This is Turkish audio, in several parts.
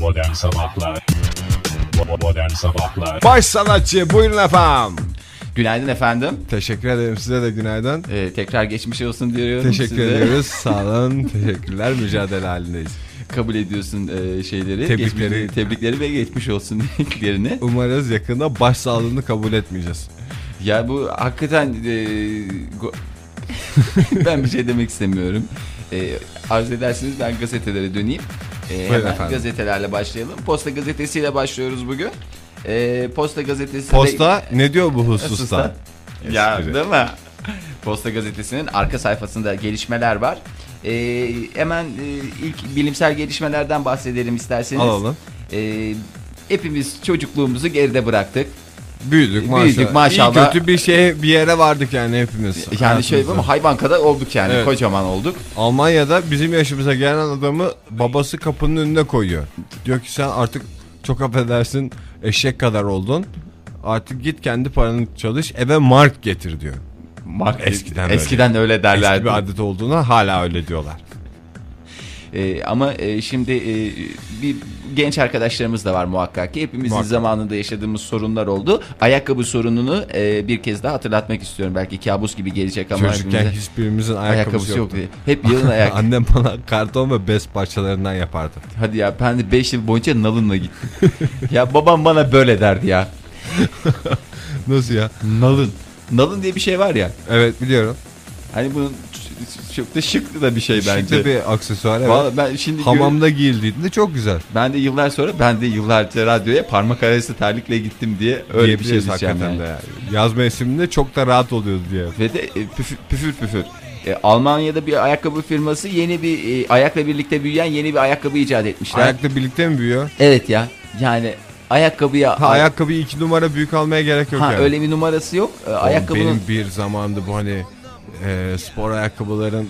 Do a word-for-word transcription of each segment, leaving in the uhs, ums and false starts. Modern Sabahlar. Modern Sabahlar. Baş sanatçı, buyurun efendim. Günaydın efendim. Teşekkür ederim, size de günaydın. Ee, tekrar geçmiş olsun diyorum. Teşekkür size. Ediyoruz. Sağ olun. Teşekkürler. Mücadele halindeyiz. Kabul ediyorsun e, şeyleri, tebrikleri, geçmiş, tebrikleri ve geçmiş olsun dediklerini. Umarız yakında baş sağlığını kabul etmeyeceğiz. Ya bu hakikaten e, go... ben bir şey demek istemiyorum. E, arz edersiniz ben gazetelere döneyim. E, hemen efendim. Gazetelerle başlayalım. Posta gazetesiyle başlıyoruz bugün. E, Posta gazetesi. Posta de... ne diyor bu hususta? Ya değil mi? Posta gazetesinin arka sayfasında gelişmeler var. Ee, hemen e, ilk bilimsel gelişmelerden bahsedelim isterseniz. Alalım. Ee, hepimiz çocukluğumuzu geride bıraktık. Büyüdük maşallah. Büyüdük maşallah. İyi kötü bir şeye bir yere vardık yani hepimiz. Yani hayatımızda. Şöyle ama hayvan kadar olduk yani, evet. Kocaman olduk. Almanya'da bizim yaşımıza gelen adamı babası kapının önüne koyuyor. Diyor ki sen artık çok affedersin eşek kadar oldun. Artık git kendi paranı çalış, eve mark getir diyor. Mark eskiden eskiden öyle, öyle derlerdi. Eski bir adet olduğuna hala öyle diyorlar. E, ama e, şimdi e, bir genç arkadaşlarımız da var muhakkak ki. Hepimizin muhakkak. Zamanında yaşadığımız sorunlar oldu. Ayakkabı sorununu e, bir kez daha hatırlatmak istiyorum. Belki kabus gibi gelecek ama çocukken hiçbirimizin ayakkabısı, ayakkabısı yoktu. Yok. Hep yılın ayakkabı. Annem bana karton ve bez parçalarından yapardı. Hadi ya, ben de beş yıl boyunca nalınla gittim. Ya babam bana böyle derdi ya. Nasıl ya? Nalın. Nalın diye bir şey var ya. Evet biliyorum. Hani bunun çok da şıklı da bir şey bence. Şıklı bir aksesuar, evet. Vallahi ben şimdi hamamda giyildiğinde çok güzel. Ben de yıllar sonra ben de yıllarca radyoya parmak arası terlikle gittim diye öyle diye bir şey diyeceğim yani. Yani. Yaz mevsiminde çok da rahat oluyordu diye. Ve de püfür püfür. püfür. E, Almanya'da bir ayakkabı firması yeni bir e, ayakla birlikte büyüyen yeni bir ayakkabı icat etmişler. Ayakla birlikte mi büyüyor? Evet ya. Yani ayakkabıya ha, ayakkabıyı iki numara büyük almaya gerek yok ha, yani. Öyle bir numarası yok. Ayakkabının... Benim bir zamanda bu hani e, spor ayakkabıların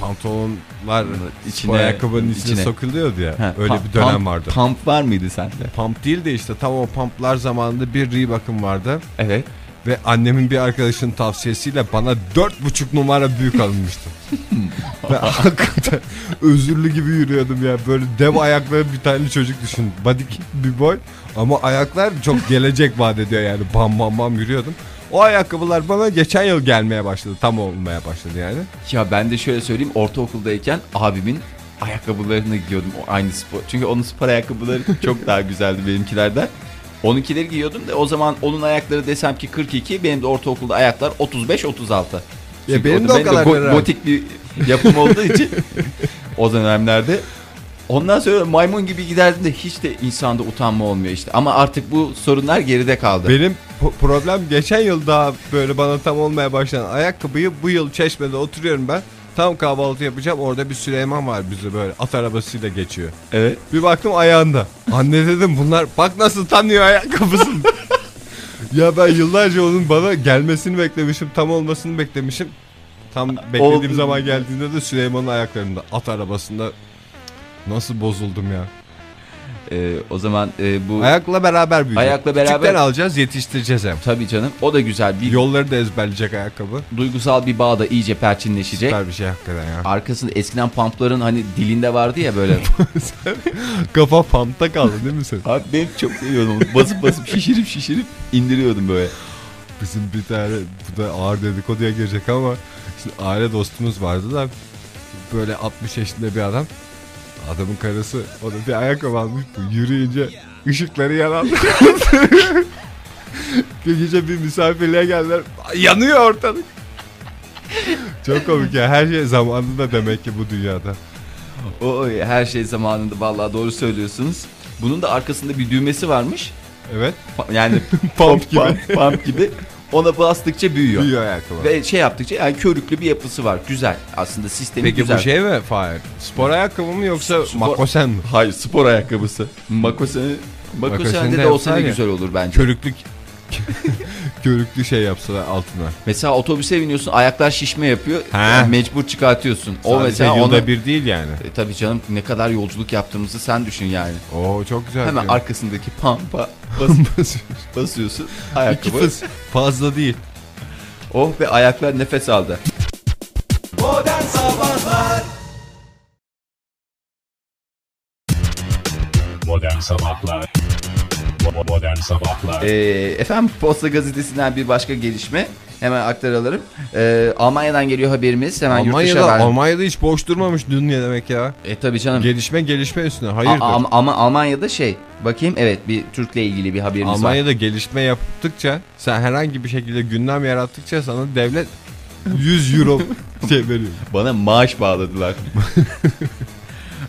pantolonlar içine, spor ayakkabının içine, içine sokuluyordu ya. Ha, öyle pump, bir dönem pump, vardı. Pump var mıydı sende? Pump değil de işte tam o pumplar zamanında bir Reebok'um vardı. Evet. Ve annemin bir arkadaşının tavsiyesiyle bana dört buçuk numara büyük alınmıştı. Ben hakikaten özürlü gibi yürüyordum ya. Böyle dev ayakları bir tane çocuk düşün. Body bir boy ama ayaklar çok gelecek vaat ediyor yani. Bam bam bam yürüyordum. O ayakkabılar bana geçen yıl gelmeye başladı. Tam olmaya başladı yani. Ya ben de şöyle söyleyeyim. Ortaokuldayken abimin ayakkabılarını giyiyordum. O aynı spor. Çünkü onun spor ayakkabıları çok daha güzeldi benimkilerden. on ikileri giyiyordum da o zaman onun ayakları desem ki kırk iki, benim de ortaokulda ayaklar otuz beş otuz altı. Ya benim de o kadar go- gotik bir yapım olduğu için o dönemlerde. Ondan sonra maymun gibi giderdim de hiç de insanda utanma olmuyor işte. Ama artık bu sorunlar geride kaldı. Benim po- problem geçen yıl daha böyle bana tam olmaya başlayan ayakkabıyı bu yıl Çeşme'de oturuyorum ben. Tam kahvaltı yapacağım, orada bir Süleyman var, bizi böyle at arabasıyla geçiyor. Evet. Bir baktım ayağında. Anne dedim, bunlar bak nasıl tanıyor ayakkabısını. Ya ben yıllarca onun bana gelmesini beklemişim, tam olmasını beklemişim. Tam beklediğim Oldu. Zaman geldiğinde de Süleyman'ın ayaklarında at arabasında nasıl bozuldum ya. Ee, o zaman e, bu ayakla beraber büyüyecek. Ayakla beraber küçükten alacağız, yetiştireceğiz hem. Tabii canım. O da güzel bir yolları da ezberleyecek ayakkabı. Duygusal bir bağ da iyice perçinleşecek. Süper bir şey hakikaten ya. Arkasında eskiden pumpların hani dilinde vardı ya böyle. Kafa pumpta kaldı değil mi sen? Abi ben çok seviyordum. Basıp basıp şişirip şişirip indiriyordum böyle. Bizim bir tane bu da ağır dedikoduya girecek ama şimdi aile dostumuz vardı da böyle altmış yaşında bir adam. Adamın karısı, o da bir ayakkabı almış, yürüyünce ışıkları yanan. Gece bir misafirliğe geldiler, yanıyor ortalık. Çok komik ya, her şey zamanında demek ki bu dünyada. O her şey zamanında, vallahi doğru söylüyorsunuz. Bunun da arkasında bir düğmesi varmış. Evet. Yani pump gibi. Pump, pump gibi. Ona bastıkça büyüyor. Büyüyor ayakkabı. Ve şey yaptıkça yani körüklü bir yapısı var. Güzel. Aslında sistemi peki güzel. Peki bu şey mi Fahir? Spor ayakkabı mı yoksa spor... makosen mi? Hayır, spor ayakkabısı. Makoseni... Makosende de olsa ne güzel olur bence. Körüklük... körüklü şey yapsalar altına. Mesela otobüse biniyorsun, ayaklar şişme yapıyor. Yani mecbur çıkartıyorsun. O sadece mesela yılda ona... bir değil yani. E, tabii canım, ne kadar yolculuk yaptığımızı sen düşün yani. Oo çok güzel. Hemen yani. Arkasındaki pampa basıyorsun. basıyorsun. Ayakkabı. Faz, fazla değil. Oh ve ayaklar nefes aldı. Modern Sabahlar. Modern Sabahlar. Modern Sabahlar. Ee, efendim, Posta gazetesinden bir başka gelişme. Hemen aktaralım. Ee, Almanya'dan geliyor haberimiz. Hemen Almanya'da, Almanya'da hiç boş durmamış dünya demek ya. E tabii canım. Gelişme gelişme üstüne. Hayırdır? A- ama, ama Almanya'da şey, bakayım, evet, bir Türk'le ilgili bir haberimiz Almanya'da var. Almanya'da gelişme yaptıkça, sen herhangi bir şekilde gündem yarattıkça sana devlet yüz euro şey veriyor. Bana maaş bağladılar.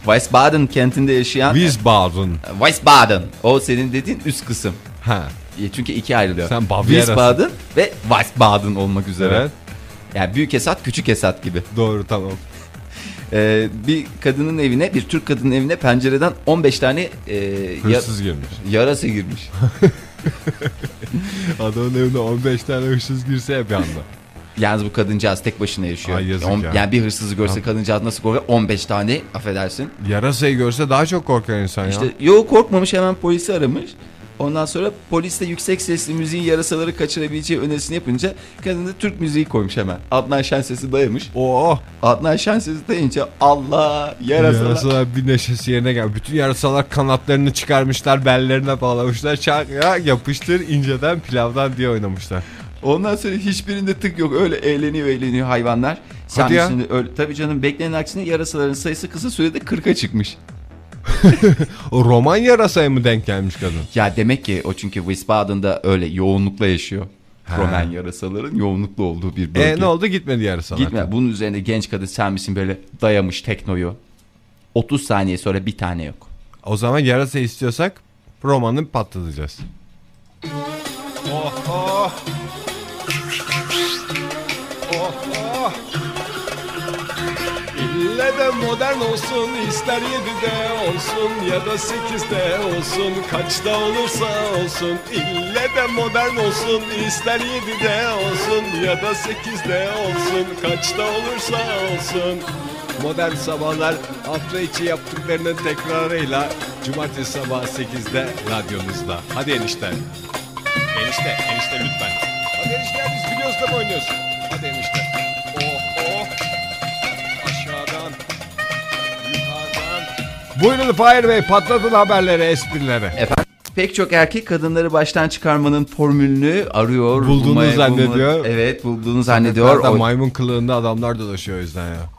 Wiesbaden kentinde yaşayan... Wiesbaden. Wiesbaden. O senin dediğin üst kısım. Ha. Çünkü ikiye ayrılıyor. Sen Bavyera. Wiesbaden ve Wiesbaden olmak üzere. Evet. Yani büyük hesap, küçük hesap gibi. Doğru, tamam. Ee, bir kadının evine, bir Türk kadının evine pencereden on beş tane... E, hırsız ya- girmiş. Yarası girmiş. Adamın evine on beş tane hırsız girse hep yandı. Yalnız bu kadıncağız tek başına yaşıyor. Ay, yazık on, ya. Yani bir hırsızı görse kadıncağız nasıl korkuyor? on beş tane, affedersin. Yarasayı görse daha çok korkar insan işte, ya. Yok, korkmamış, hemen polisi aramış. Ondan sonra polis de yüksek sesli müziğin yarasaları kaçırabileceği önerisini yapınca kadın da Türk müziği koymuş hemen. Adnan Şenses'i dayamış. Oo. Adnan Şenses'i dayınca Allah, yarasalar. Yarasalar bir neşesi yerine geldi. Bütün yarasalar kanatlarını çıkarmışlar, bellerine bağlamışlar. Çak ya, yapıştır inceden pilavdan diye oynamışlar. Ondan sonra hiçbirinde tık yok. Öyle eğleniyor eğleniyor hayvanlar. Hadi ya. Öyle, tabii canım, beklenenin aksine yarasaların sayısı kısa sürede kırka çıkmış. O Roman yarasaya mı denk gelmiş kadın? Ya demek ki o, çünkü Wiesbaden'da öyle yoğunlukla yaşıyor. He. Roman yarasaların yoğunluklu olduğu bir bölge. E ne oldu, gitmedi yarasalar. Gitme. Bunun üzerine genç kadın sen misin böyle dayamış teknoyu. otuz saniye sonra bir tane yok. O zaman yarasa istiyorsak Roman'ı patlatacağız. Oh, oh. Oh, oh. İlle de modern olsun, ister yedide olsun ya da sekizde olsun, kaçta olursa olsun. İlle de modern olsun, ister yedide olsun ya da sekizde olsun, kaçta olursa olsun. Modern sabahlar hafta içi yaptıklarının tekrarıyla cumartesi sabah sekizde radyonuzda. Hadi enişte. Enişte, enişte lütfen. Hadi enişte, biz biliyoruz da mı oynuyorsun? Hadi enişte. Oh, oh. Aşağıdan, yukarıdan. Buyurun Fahir Bey, patlatın haberleri, esprileri. Efendim, pek çok erkek kadınları baştan çıkarmanın formülünü arıyor. Bulduğunu bulmaya, zannediyor. Bulma, evet, bulduğunu zannediyor. O... maymun kılığında adamlar dolaşıyor o yüzden ya.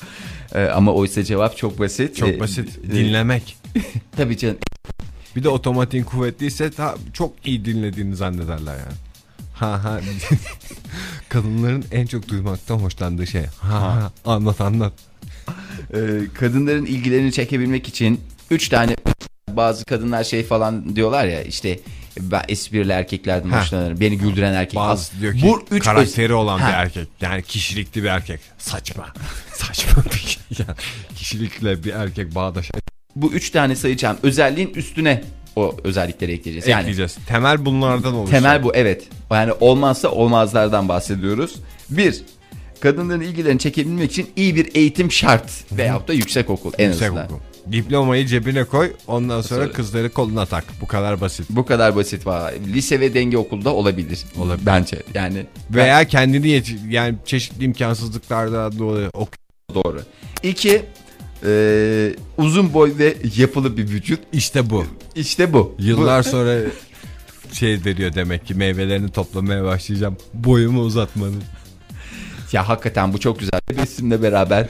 Ee, ama oysa cevap çok basit. Çok basit, ee, dinlemek. Tabii canım. Bir de otomatiğin kuvvetliyse ta çok iyi dinlediğini zannederler yani. Ha ha. Kadınların en çok duymaktan hoşlandığı şey. Ha ha. Anlat anlat. Ee, kadınların ilgilerini çekebilmek için üç tane, bazı kadınlar şey falan diyorlar ya işte, ben esprili erkeklerden ha. hoşlanırım. Beni güldüren erkek. Bazı diyor ki bu üç karakteri öz- olan ha. bir erkek. Yani kişilikli bir erkek. Saçma. Saçma bir şey. Yani kişilikle bir erkek bağdaş. Bu üç tane sayacağım özelliğin üstüne o özellikleri ekleyeceğiz. Yani, ekleyeceğiz. Temel bunlardan oluşuyor. Temel bu, evet. Yani olmazsa olmazlardan bahsediyoruz. Bir, kadınların ilgilerini çekebilmek için iyi bir eğitim şart. Veyahut da yüksek okul en yüksek azından. Okul. Diplomayı cebine koy, ondan sonra, sonra kızları koluna tak. Bu kadar basit. Bu kadar basit var. Lise ve denge okulda olabilir. Olabilir. Bence yani. Veya ben... kendini yet- yani çeşitli imkansızlıklardan dolayı ok. Doğru. İki... Ee, uzun boy ve yapılı bir vücut. İşte bu. İşte bu. Yıllar bu. Sonra şey veriyor demek ki, meyvelerini toplamaya başlayacağım. Boyumu uzatmanın. Ya hakikaten bu çok güzel. Resimle beraber.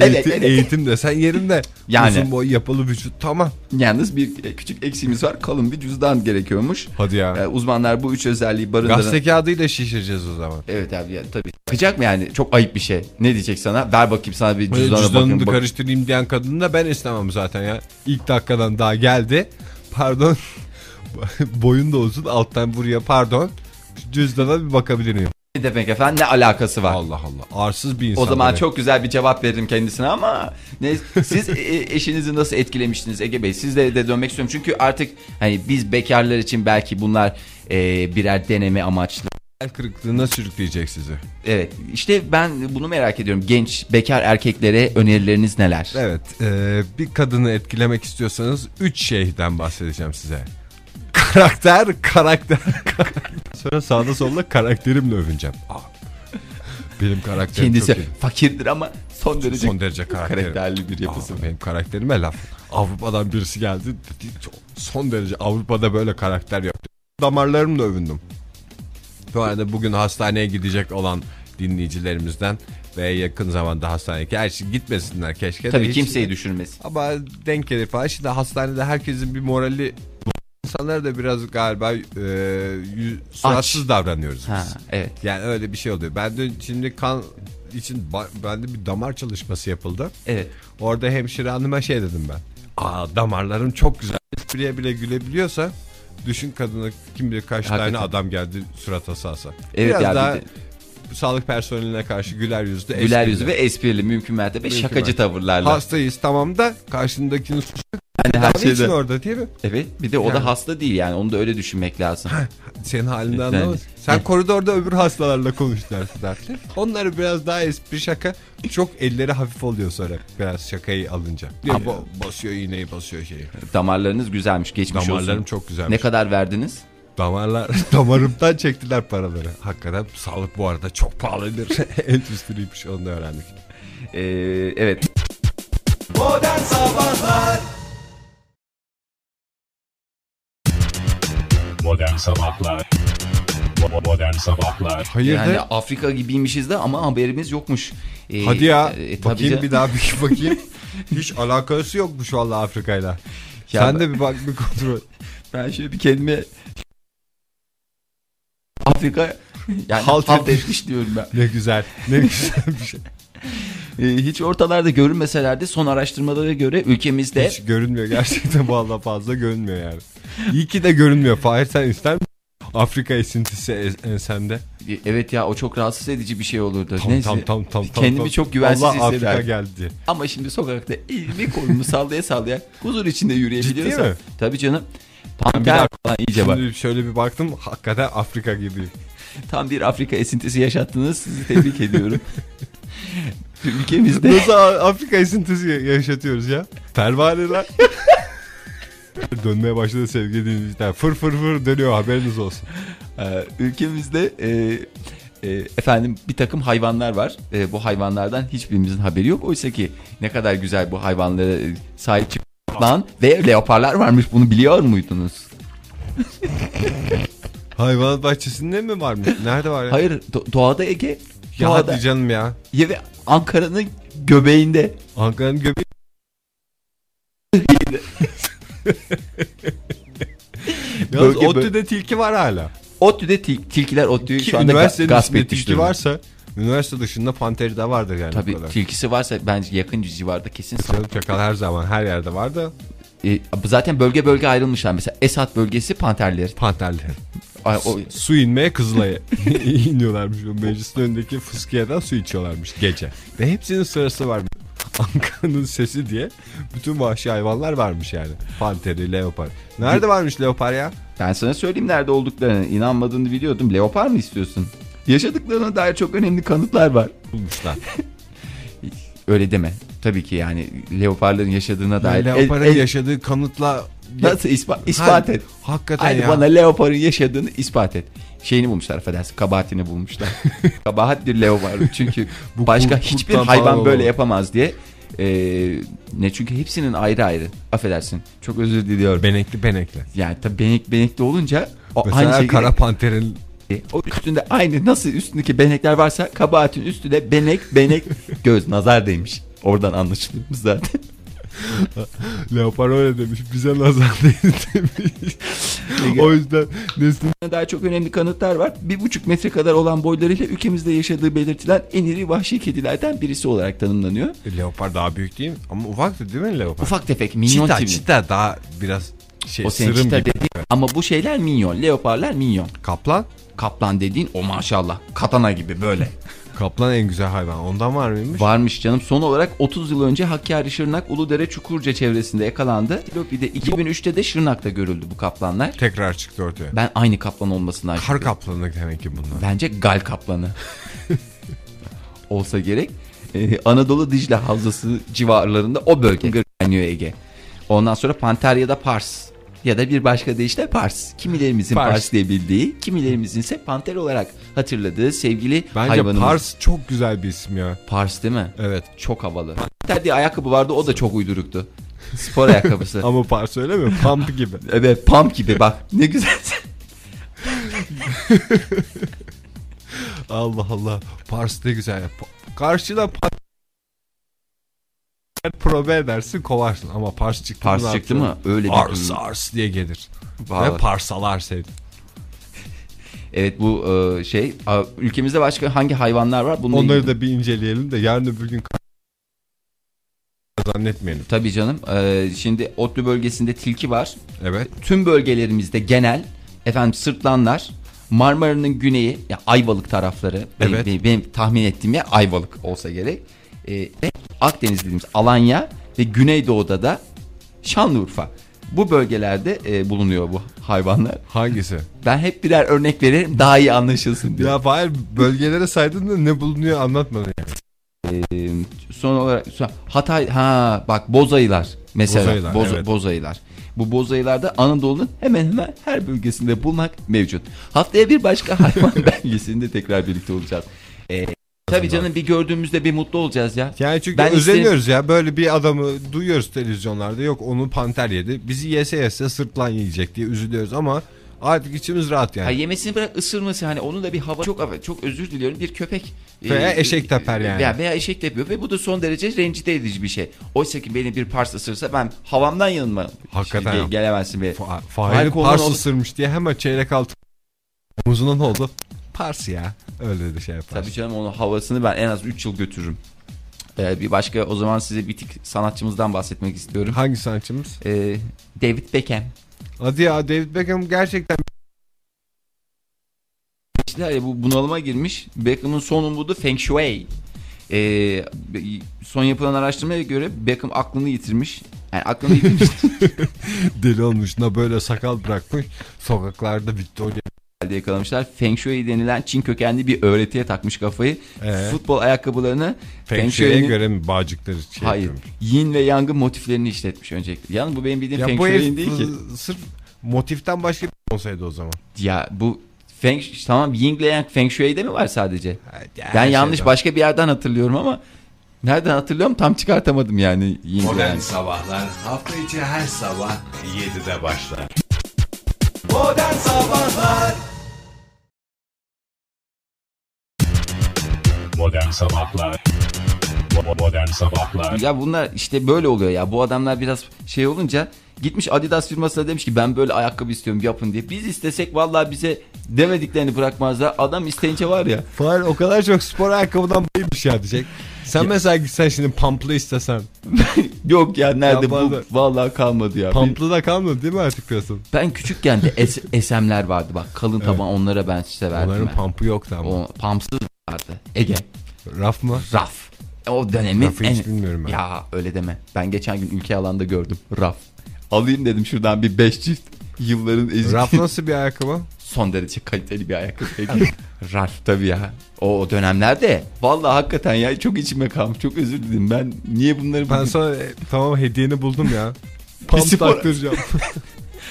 evet, evet. Eğitim de sen yerinde. Yani, uzun boy, yapılı vücut, tamam. Yalnız bir küçük eksiğimiz var. Kalın bir cüzdan gerekiyormuş. Hadi ya. Ee, uzmanlar bu üç özelliği barındıran. Gazete kağıdıyla şişireceğiz o zaman. Evet abi ya, tabii. Bakacak mı yani? Çok ayıp bir şey. Ne diyecek sana? Ver bakayım sana bir cüzdana bakayım. Cüzdanını bak- karıştırayım diyen kadını da ben istemem zaten ya. İlk dakikadan daha geldi. Pardon. Boyun da olsun. Alttan buraya pardon. Cüzdana bir bakabilir miyim? Ne demek efendim, ne alakası var? Allah Allah, arsız bir insan. O zaman demek. Çok güzel bir cevap veririm kendisine ama ne, siz eşinizi nasıl etkilemiştiniz Ege Bey? Sizle de dönmek istiyorum çünkü artık hani biz bekarlar için belki bunlar e, birer deneme amaçlı. El kırıklığına sürükleyecek sizi. Evet, işte ben bunu merak ediyorum. Genç bekar erkeklere önerileriniz neler? Evet, e, bir kadını etkilemek istiyorsanız üç şeyden bahsedeceğim size. Karakter, karakter, karakter. Sonra sağda solda karakterimle övüneceğim. Aa. Benim karakterim kendisi çok iyi. Fakirdir ama son derece, son derece karakterli bir yapısı. Aa, benim karakterime laf. Avrupa'dan birisi geldi dedi, son derece Avrupa'da böyle karakter yaptı. Damarlarımla övündüm. Bu arada bugün hastaneye gidecek olan dinleyicilerimizden ve yakın zamanda hastaneye her şey gitmesinler keşke. Tabii hiç, kimseyi düşünmesin. Ama denk gelir falan. Şimdi hastanede herkesin bir morali, insanlara da biraz galiba e, suratsız davranıyoruz ha, biz. Evet. Yani öyle bir şey oluyor. Ben de şimdi kan için bende bir damar çalışması yapıldı. Evet. Orada hemşire hanıma şey dedim ben. Aa, damarlarım çok güzel. Espriye bile gülebiliyorsa düşün kadına kim bilir kaç hakikaten tane adam geldi surat asası. Evet, biraz yani daha de... sağlık personeline karşı güler yüzlü, güler esprili. yüzlü ve esprili mümkün mertebe mümkün şakacı mertebe. tavırlarla. Hastayız tamam da karşındakini suçluk. Yani her şeyde... için orada değil mi? Evet, bir de o yani da hasta değil yani, onu da öyle düşünmek lazım. Senin halinde anlamaz. Sen evet, koridorda öbür hastalarla konuş dersin. Onları biraz daha espri şaka, çok elleri hafif oluyor sonra biraz şakayı alınca. Diyor, ba basıyor iğneyi, basıyor şeyi. Damarlarınız güzelmiş, geçmiş Damarlarım olsun. Damarlarım çok güzelmiş. Ne kadar verdiniz? Damarlar, damarımdan çektiler paraları. Hakikaten sağlık bu arada çok pahalı bir endüstriymiş, onu da öğrendik. Ee, evet. Modern Sabahlar. Modern Sabahlar. Modern Sabahlar. Hayırdır? Yani Afrika gibiymişiz de ama haberimiz yokmuş. Ee, Hadi ya. E, bakayım ya, bir daha bir bakayım. Hiç alakası yokmuş vallahi Afrika'yla. Sen ben... de bir bak, bir kontrol. Ben şöyle bir kendime Afrika yani halt, halt etmiş diyorum ben. Ne güzel. Ne güzel bir şey. Hiç ortalarda görünmeseler de son araştırmalara göre ülkemizde... Hiç görünmüyor gerçekten, valla fazla görünmüyor yani. İyi ki de görünmüyor. Fahir sen ister misin? Afrika esintisi ensemde. Evet ya, o çok rahatsız edici bir şey olurdu. Tam Neyse, tam tam tam. Kendimi tam, çok güvensiz Allah hissederdim. Afrika geldi. Ama şimdi sokakta elimi kolumu sallaya sallaya huzur içinde yürüyebiliyorsan. Ciddi mi? Tabii canım. Tam bir falan iyice bak. Şöyle bir baktım, hakikaten Afrika gibi. Tam bir Afrika esintisi yaşattınız. Sizi tebrik ediyorum. Ülkemizde nasıl Afrika esintisi yaşatıyoruz ya? Pervaneler. Dönmeye başladı sevgili dinleyiciler. Fır fır fır dönüyor, haberiniz olsun. Ee, ülkemizde e, e, efendim bir takım hayvanlar var. E, bu hayvanlardan hiçbirimizin haberi yok. Oysa ki ne kadar güzel bu hayvanlara sahip çıkan ve leoparlar varmış. Bunu biliyor muydunuz? Hayvan bahçesinde mi varmış? Nerede var ya? Hayır, doğada Ege. Ya doğada. Hadi canım ya. Ya ve Ankara'nın göbeğinde. Ankara'nın göbeğinde. Yalnız ODTÜ'de tilki var hala. ODTÜ'de til tilkiler ODTÜ'yü şu anda gasp etmiş durumda. Varsa üniversite dışında Panteri de vardır yani. Tabii kadar tilkisi varsa bence yakın civarda kesin. Çakal her zaman her yerde var da. E, zaten bölge bölge ayrılmışlar, mesela Esat bölgesi panterler. Panterler. Ay, o... Su inmeye Kızılay'a iniyorlarmış. Meclisin önündeki fıskiyeden su içiyorlarmış gece. Ve hepsinin sırası var. Ankara'nın sesi diye bütün vahşi hayvanlar varmış yani. Panteri, leopar. Nerede varmış leopar ya? Ben sana söyleyeyim nerede olduklarını. İnanmadığını biliyordum. Leopar mı istiyorsun? Yaşadıklarına dair çok önemli kanıtlar var. Bulmuşlar. Öyle deme. Tabii ki yani leoparların yaşadığına dair. Ya leoparın el, el... yaşadığı kanıtla... Nasıl ispa ispat ha, et. Hakikaten aynı ya. Bana leoparın yaşadığını ispat et. Şeyini bulmuşlar, affedersin, kabahatini bulmuşlar. Kabahat bir leopar. Çünkü başka kurt, hiçbir hayvan böyle olur, yapamaz diye. Ee, ne çünkü hepsinin ayrı ayrı. Affedersin. Çok özür diliyorum. Benekli benekli. Yani tabii benek benekli olunca. O mesela aynı şekilde, kara panterin. O üstünde aynı nasıl üstündeki benekler varsa kabahatin üstünde benek benek göz nazar değmiş. Oradan anlaşılıyor zaten. Leopar öyle demiş, bize nazar değil demiş. O yüzden nesline daha çok önemli kanıtlar var. Bir buçuk metre kadar olan boylarıyla ülkemizde yaşadığı belirtilen en iri vahşi kedilerden birisi olarak tanımlanıyor. Leopar daha büyük değil mi? Ama ufaktı değil mi leopar? Ufak tefek minyon tipi. Çita, çita daha biraz şey, o sırım gibi. Dediğin, ama bu şeyler minyon, leoparlar minyon. Kaplan? Kaplan dediğin o maşallah katana gibi böyle. Kaplan en güzel hayvan. Ondan var mıymış? Varmış canım. Son olarak otuz yıl önce Hakkari, Şırnak, Uludere, Çukurca çevresinde yakalandı. Bir de iki bin üçte de Şırnak'ta görüldü bu kaplanlar. Tekrar çıktı ortaya. Ben aynı kaplan olmasından kar çıktım. Kaplanı demek ki bunlar. Bence gal kaplanı. Olsa gerek. Ee, Anadolu Dicle havzası civarlarında o bölge görünüyor Ege. Ondan sonra panter ya da pars. Ya da bir başka deyişle Pars. Kimilerimizin Pars, Pars diye bildiği, kimilerimizin ise panter olarak hatırladığı sevgili bence hayvanımız. Bence Pars çok güzel bir isim ya. Pars değil mi? Evet. Çok havalı. Panter diye ayakkabı vardı, o da çok uyduruktu. Spor ayakkabısı. Ama Pars öyle mi? Pump gibi. Evet, pump gibi bak. Ne güzel. Allah Allah. Pars ne güzel. Karşıdan Pars. Probe edersin, kovarsın ama Pars çıktı, Pars mı, çıktı mı öyle bir Ars gibi. Ars diye gelir. Vallahi. Ve parsalar sevdi. Evet, bu şey, ülkemizde başka hangi hayvanlar var? Bununla onları ilgili da bir inceleyelim de yarın öbür gün zannetmeyelim. Tabii canım. Şimdi Otlu bölgesinde tilki var. Evet. Tüm bölgelerimizde genel efendim sırtlanlar. Marmara'nın güneyi, yani Ayvalık tarafları. Evet. Benim, benim tahmin ettiğim yer Ayvalık olsa gerek. Ve Akdeniz dediğimiz Alanya ve Güneydoğu'da da Şanlıurfa. Bu bölgelerde e, bulunuyor bu hayvanlar. Hangisi? Ben hep birer örnek veririm daha iyi anlaşılsın diye. Ya hayır, bölgelere saydın da ne bulunuyor anlatmadın yani. E, son olarak son, Hatay, ha bak bozayılar mesela. Bozayılar, Boz, evet. Bozayılar. Bu bozayılarda Anadolu'nun hemen hemen her bölgesinde bulmak mevcut. Haftaya bir başka hayvan belgesinde tekrar birlikte olacağız. Evet. Tabii canım, bir gördüğümüzde bir mutlu olacağız ya. Yani çünkü ben özeniyoruz isterim... ya böyle bir adamı duyuyoruz televizyonlarda, yok onu panter yedi, bizi yese yese sırtlan yiyecek diye üzülüyoruz ama artık içimiz rahat yani. Ha, yemesini bırak ısırması, hani onun da bir hava, çok çok özür diliyorum, bir köpek veya e, eşek teper yani. Veya, veya eşek tepiyor ve bu da son derece rencide edici bir şey. Oysa ki beni bir Pars ısırsa ben havamdan yanılmam. Hakikaten. Şimdi, gelemezsin be. Fa Fahir Pars ısırmış diye hemen çeyrek altı omuzuna ne oldu? Pars ya. Öyle de şey yaparsın. Tabii canım, onun havasını ben en az üç yıl götürürüm. Ee, bir başka, o zaman size bir tık sanatçımızdan bahsetmek istiyorum. Hangi sanatçımız? Ee, David Beckham. Hadi ya, David Beckham gerçekten... Ya, bu bunalıma girmiş. Beckham'ın son umudu Feng Shui. Ee, son yapılan araştırmaya göre Beckham aklını yitirmiş. Yani aklını yitirmiş. Deli olmuş. Na böyle sakal bırakmış. Sokaklarda Victoria yakalamışlar. Feng Shui denilen Çin kökenli bir öğretiye takmış kafayı. Ee? Futbol ayakkabılarını Feng, Feng Shui'ye göre mi bağcıkları şey hayır, yapıyormuş? Yin ve Yang'ın motiflerini işletmiş öncelikle. Yani bu benim bildiğim ya Feng Shui'nin değil ki. Sırf motiften başka bir olsaydı o zaman. Ya bu Feng Shui, tamam, Yin ile Yang Feng Shui'de mi var sadece? Ya, ben yanlış şeyden, başka bir yerden hatırlıyorum ama nereden hatırlıyorum tam çıkartamadım yani. Yin Modern yani. Sabahlar hafta içi her sabah yedide başlar. Modern Sabahlar. Modern Sabahlar. Modern Sabahlar. Ya bunlar işte böyle oluyor ya. Bu adamlar biraz şey olunca gitmiş Adidas firmasına demiş ki ben böyle ayakkabı istiyorum, yapın diye. Biz istesek vallahi bize demediklerini bırakmazlar. Adam isteyince var ya. Fahir o kadar çok spor ayakkabıdan bayılmış ya diyecek. Sen ya, mesela gitsen şimdi Pamplı istesen. Yok ya, nerede ya, bu? Vallahi kalmadı ya. Pamplı da kalmadı değil mi artık diyorsun? Ben küçükken de es SM'ler vardı bak. Kalın taban, evet. Onlara ben severdim. Onların ben. Pampı yoktu ama. O, pampsız vardı. Ege. Raf mı? Raf. O dönemi. Raf'ı hiç en... bilmiyorum ben. Ya öyle deme. Ben geçen gün ülke alanda gördüm. Raf. Alayım dedim şuradan bir beş çift. Yılların ezici. Raf nasıl bir ayakkabı? Son derece kaliteli bir ayakkabı. Raf tabii ya. O, o dönemlerde. Vallahi hakikaten ya, çok içime kalmış. Çok özür dilerim. Ben niye bunları... Ben sana e, tamam hediyeni buldum ya. Pamp spor... taktıracağım.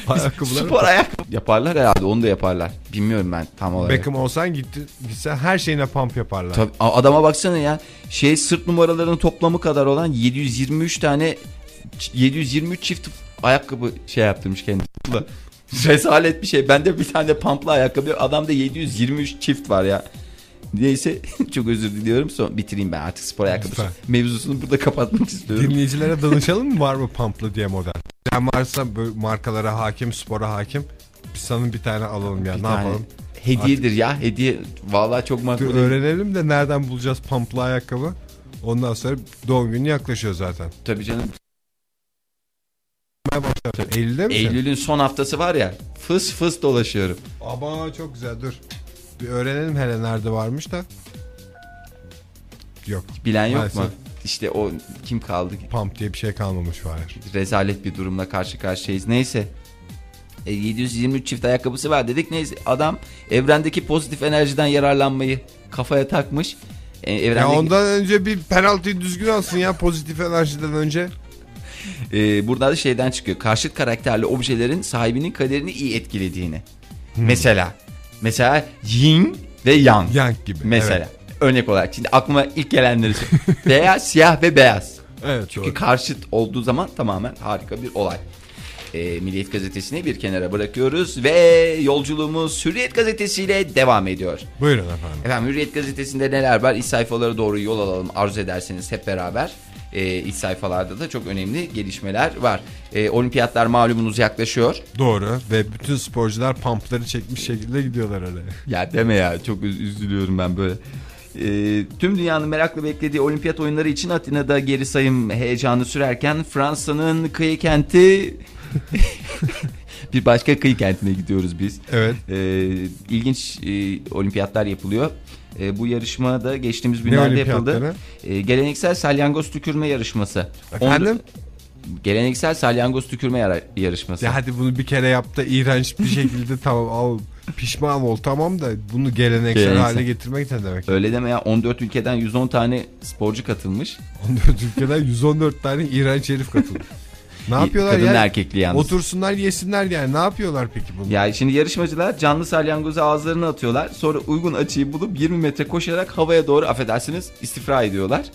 Ayakkabılar spor ayakkabı. Yaparlar herhalde, onu da yaparlar. Bilmiyorum ben tam olarak. Beckham olsan gitti, gitsen her şeyine pump yaparlar. Tabii, adama baksana ya. Şey, sırt numaralarının toplamı kadar olan yedi yüz yirmi üç tane... yedi yüz yirmi üç çift ayakkabı şey yaptırmış kendisi. Rezalet bir şey. Bende bir tane pamplı ayakkabı. Adamda yedi yüz yirmi üç çift var ya. Neyse, çok özür diliyorum. Son bitireyim ben artık spor ayakkabısı mevzusunu burada kapatmak istiyorum. Dinleyicilere danışalım mı? Var mı pamplı diye model? Sen varsa böyle markalara hakim, spora hakim. Biz sana bir tane alalım ya. Bir ne yapalım? Hediyedir artık ya. Hediye. Vallahi çok makul. Öğrenelim de nereden bulacağız pamplı ayakkabı? Ondan sonra doğum günü yaklaşıyor zaten. Tabii canım. Eylül'de mi? Eylül'ün son haftası var ya, fıs fıs dolaşıyorum. Ama çok güzel, dur. Bir öğrenelim hele nerede varmış da. Yok. Bilen yok maalesef mu? İşte o kim kaldı? Pump diye bir şey kalmamış var. Rezalet bir durumla karşı karşıyayız. Neyse. E, yedi yüz yirmi üç çift ayakkabısı var dedik. Neyse, adam evrendeki pozitif enerjiden yararlanmayı kafaya takmış. E, evrendeki... Ya ondan önce bir penaltıyı düzgün alsın ya, pozitif enerjiden önce. Ee, burada da şeyden çıkıyor. Karşıt karakterli objelerin sahibinin kaderini iyi etkilediğini. Hmm. Mesela. Mesela yin ve yang. Yang gibi. Mesela. Evet. Örnek olarak. Şimdi aklıma ilk gelenleri söyleyeyim. Beyaz, siyah ve beyaz. Evet, çünkü doğru. Karşıt olduğu zaman tamamen harika bir olay. E, Milliyet Gazetesi'ni bir kenara bırakıyoruz ve yolculuğumuz Hürriyet Gazetesi'yle devam ediyor. Buyurun efendim. Efendim Hürriyet Gazetesi'nde neler var? İç sayfalara doğru yol alalım arzu ederseniz hep beraber. E, iç sayfalarda da çok önemli gelişmeler var. E, olimpiyatlar malumunuz yaklaşıyor. Doğru ve bütün sporcular pumpları çekmiş şekilde gidiyorlar öyle. Ya deme ya, çok üzülüyorum ben böyle. E, tüm dünyanın merakla beklediği olimpiyat oyunları için Atina'da geri sayım heyecanı sürerken Fransa'nın kıyı kenti... bir başka kıyı kentine gidiyoruz biz. Evet. E, ilginç e, olimpiyatlar yapılıyor. E, bu yarışma da geçtiğimiz günlerde yapıldı. E, geleneksel salyangoz tükürme yarışması. Efendim? On... Geleneksel salyangoz tükürme yar- yarışması. Ya hadi bunu bir kere yap da iğrenç bir şekilde tamam al, pişman ol tamam da bunu geleneksel, geleneksel hale getirmek ne demek? Öyle deme ya, on dört ülkeden yüz on tane sporcu katılmış. on dört ülkeden yüz on dört tane iğrenç herif katılmış. Ne yapıyorlar kadın ya? Erkekli yalnız. Otursunlar yesinler yani. Ne yapıyorlar peki bunu? Ya şimdi yarışmacılar canlı salyangozu ağızlarına atıyorlar. Sonra uygun açıyı bulup yirmi metre koşarak havaya doğru, affedersiniz, istifra ediyorlar.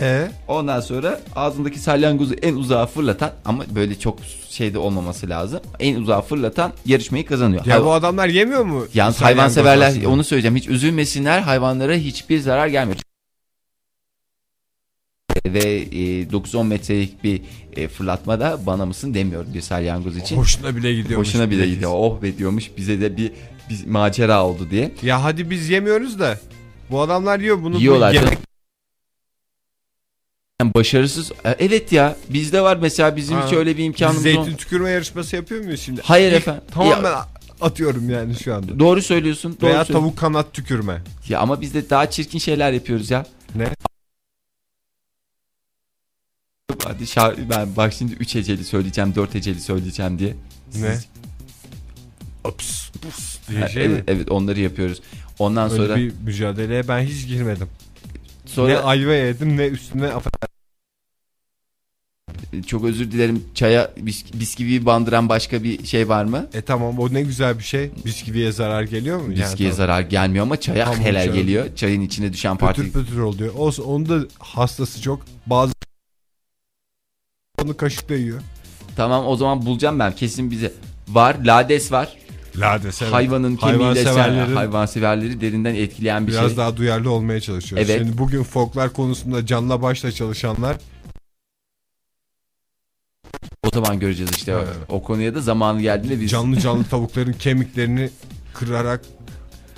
Ee? Ondan sonra ağzındaki salyangozu en uzağa fırlatan, ama böyle çok şeyde olmaması lazım, en uzağa fırlatan yarışmayı kazanıyor. Ya Hay- bu adamlar yemiyor mu? Yalnız hayvanseverler aslında. Onu söyleyeceğim. Hiç üzülmesinler, hayvanlara hiçbir zarar gelmiyor. Ve dokuz on metrelik bir fırlatma da bana mısın demiyor bir salyangoz için. Hoşuna bile gidiyormuş. Hoşuna bile gidiyor. Oh be diyormuş, bize de bir, bir macera oldu diye. Ya hadi biz yemiyoruz da bu adamlar yiyor bunu. Yiyorlar. Bu yemek... Başarısız. Evet ya, bizde var mesela, bizim ha, hiç öyle bir imkanımız yok. Zeytin tükürme yarışması yapıyor muyuz şimdi? Hayır İlk, efendim. Tamamen ya... atıyorum yani şu anda. Doğru söylüyorsun. Doğru Veya söylüyorsun. Tavuk kanat tükürme. Ya ama bizde daha çirkin şeyler yapıyoruz ya. Ne? Hadi şar- ben bak şimdi üç heceli söyleyeceğim, dört heceli söyleyeceğim diye. Siz... Ne? Ups, ups diye şey evet, evet onları yapıyoruz. Ondan öyle sonra... bir mücadeleye ben hiç girmedim. Sonra... Ne ayva yedim ne üstüne... Çok özür dilerim, çaya bisküviyi bandıran başka bir şey var mı? E tamam, o ne güzel bir şey. Bisküviye zarar geliyor mu? Bisküviye yani, tamam. Zarar gelmiyor ama çaya tamam, helal canım. Geliyor. Çayın içine düşen pütür partik... Pütür pütür oluyor. O, onun da hastası çok. Bazı... Onu kaşıkla yiyor. Tamam, o zaman bulacağım ben kesin bize. Var, lades var. Lades. Evet. Hayvanın kemiğiyle severleri, hayvanseverleri derinden etkileyen bir biraz şey. Biraz daha duyarlı olmaya çalışıyoruz. Evet. Şimdi bugün folklar konusunda canla başla çalışanlar. O zaman göreceğiz işte. Evet. O konuya da zamanı geldiğinde biz. Canlı canlı tavukların kemiklerini kırarak.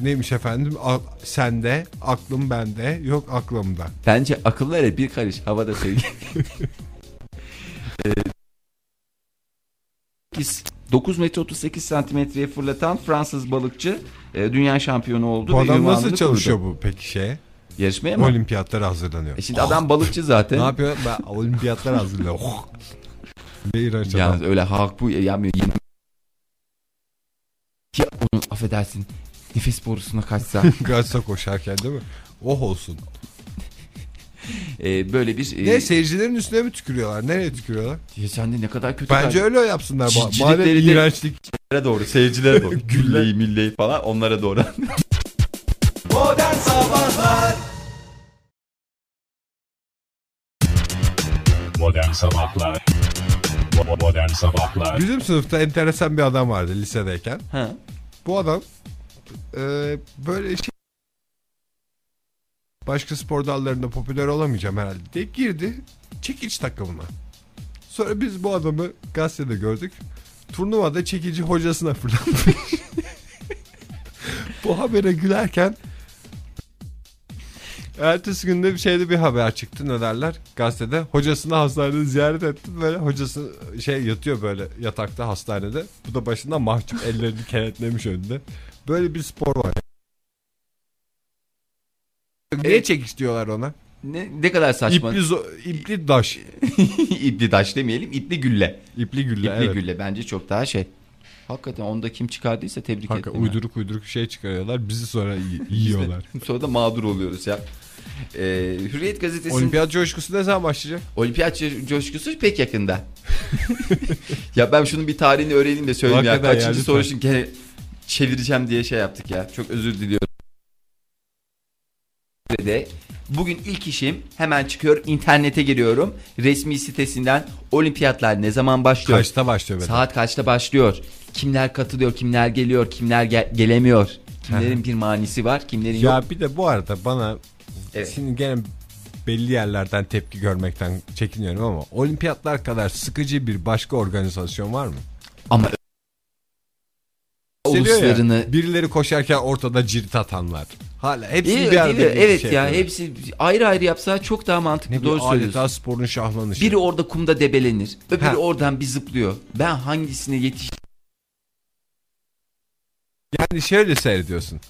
Neymiş efendim? A- sende, aklım bende, yok aklımda. Bence akılları bir karış havada sevgi. dokuz metre otuz sekiz santimetreye fırlatan Fransız balıkçı e, dünya şampiyonu oldu. Bu adam nasıl çalışıyor kurdu. Bu peki şeye? Yarışmaya mı? Olimpiyatlara hazırlanıyor. E şimdi oh. Adam balıkçı zaten. Ne yapıyor? Ben olimpiyatlara hazırlanıyor. Oh. Yalnız öyle hak bu yapmıyor. Ya onu affedersin nefes borusuna kaçsa. Kaçsa koşarken değil mi? Oh olsun. Ee, böyle bir... Ne e... seyircilerin üstüne mi tükürüyorlar? Nereye tükürüyorlar? Ya sen de ne kadar kötü... Bence kaldı. Öyle yapsınlar. Madem iğrençlik... Seyircilere doğru, seyircilere doğru. Gülleyi, milleyi falan onlara doğru. Modern Sabahlar. Modern Sabahlar. Modern Sabahlar. Bizim sınıfta enteresan bir adam vardı lisedeyken. Ha. Bu adam e, böyle şey... Başka spor dallarında popüler olamayacağım herhalde diye girdi çekiç takımına. Sonra biz bu adamı gazetede gördük. Turnuvada çekici hocasına fırlattı. Bu habere gülerken ertesi günde bir şeyde bir haber çıktı, ne derler gazetede. Hocasını hastanede ziyaret etti, böyle hocası şey yatıyor böyle yatakta hastanede. Bu da başında mahcup ellerini kenetlemiş önünde. Böyle bir spor var. Niye evet. Çekiş diyorlar ona? Ne, ne kadar saçma. İpli, zo- ipli daş. İpli daş demeyelim, ipli gülle. İpli gülle, İpli evet. gülle bence çok daha şey. Hakikaten onda kim çıkardıysa tebrik ettim. Uyduruk uyduruk şey çıkarıyorlar, bizi sonra y- yiyorlar. Sonra da mağdur oluyoruz ya. Ee, Hürriyet gazetesinin... Olimpiyat coşkusu ne zaman başlayacak? Olimpiyat coşkusu pek yakında. Ya ben şunun bir tarihini öğreneyim de söyleyeyim ya. Kaçıncı soru için gene çevireceğim diye şey yaptık ya. Çok özür diliyorum. Bugün ilk işim hemen çıkıyor, internete giriyorum. Resmi sitesinden olimpiyatlar ne zaman başlıyor? Kaçta başlıyor? Benim? Saat kaçta başlıyor? Kimler katılıyor, kimler geliyor, kimler ge- gelemiyor? Kimlerin bir manisi var, kimlerin ya yok? Ya bir de bu arada bana... Evet. Şimdi gene belli yerlerden tepki görmekten çekiniyorum ama olimpiyatlar kadar sıkıcı bir başka organizasyon var mı? Ama uluslarını ya, birileri koşarken ortada cirit atanlar. Hala hepsi değil, bir arada. Evet şey ya yapıyorlar. Hepsi ayrı ayrı yapsa çok daha mantıklı, ne doğru söylüyorsun. Adeta sporun şahlanışı. Biri orada kumda debelenir, öbürü ha. oradan bir zıplıyor. Ben hangisine yetiş? Yani şöyle seyrediyorsun.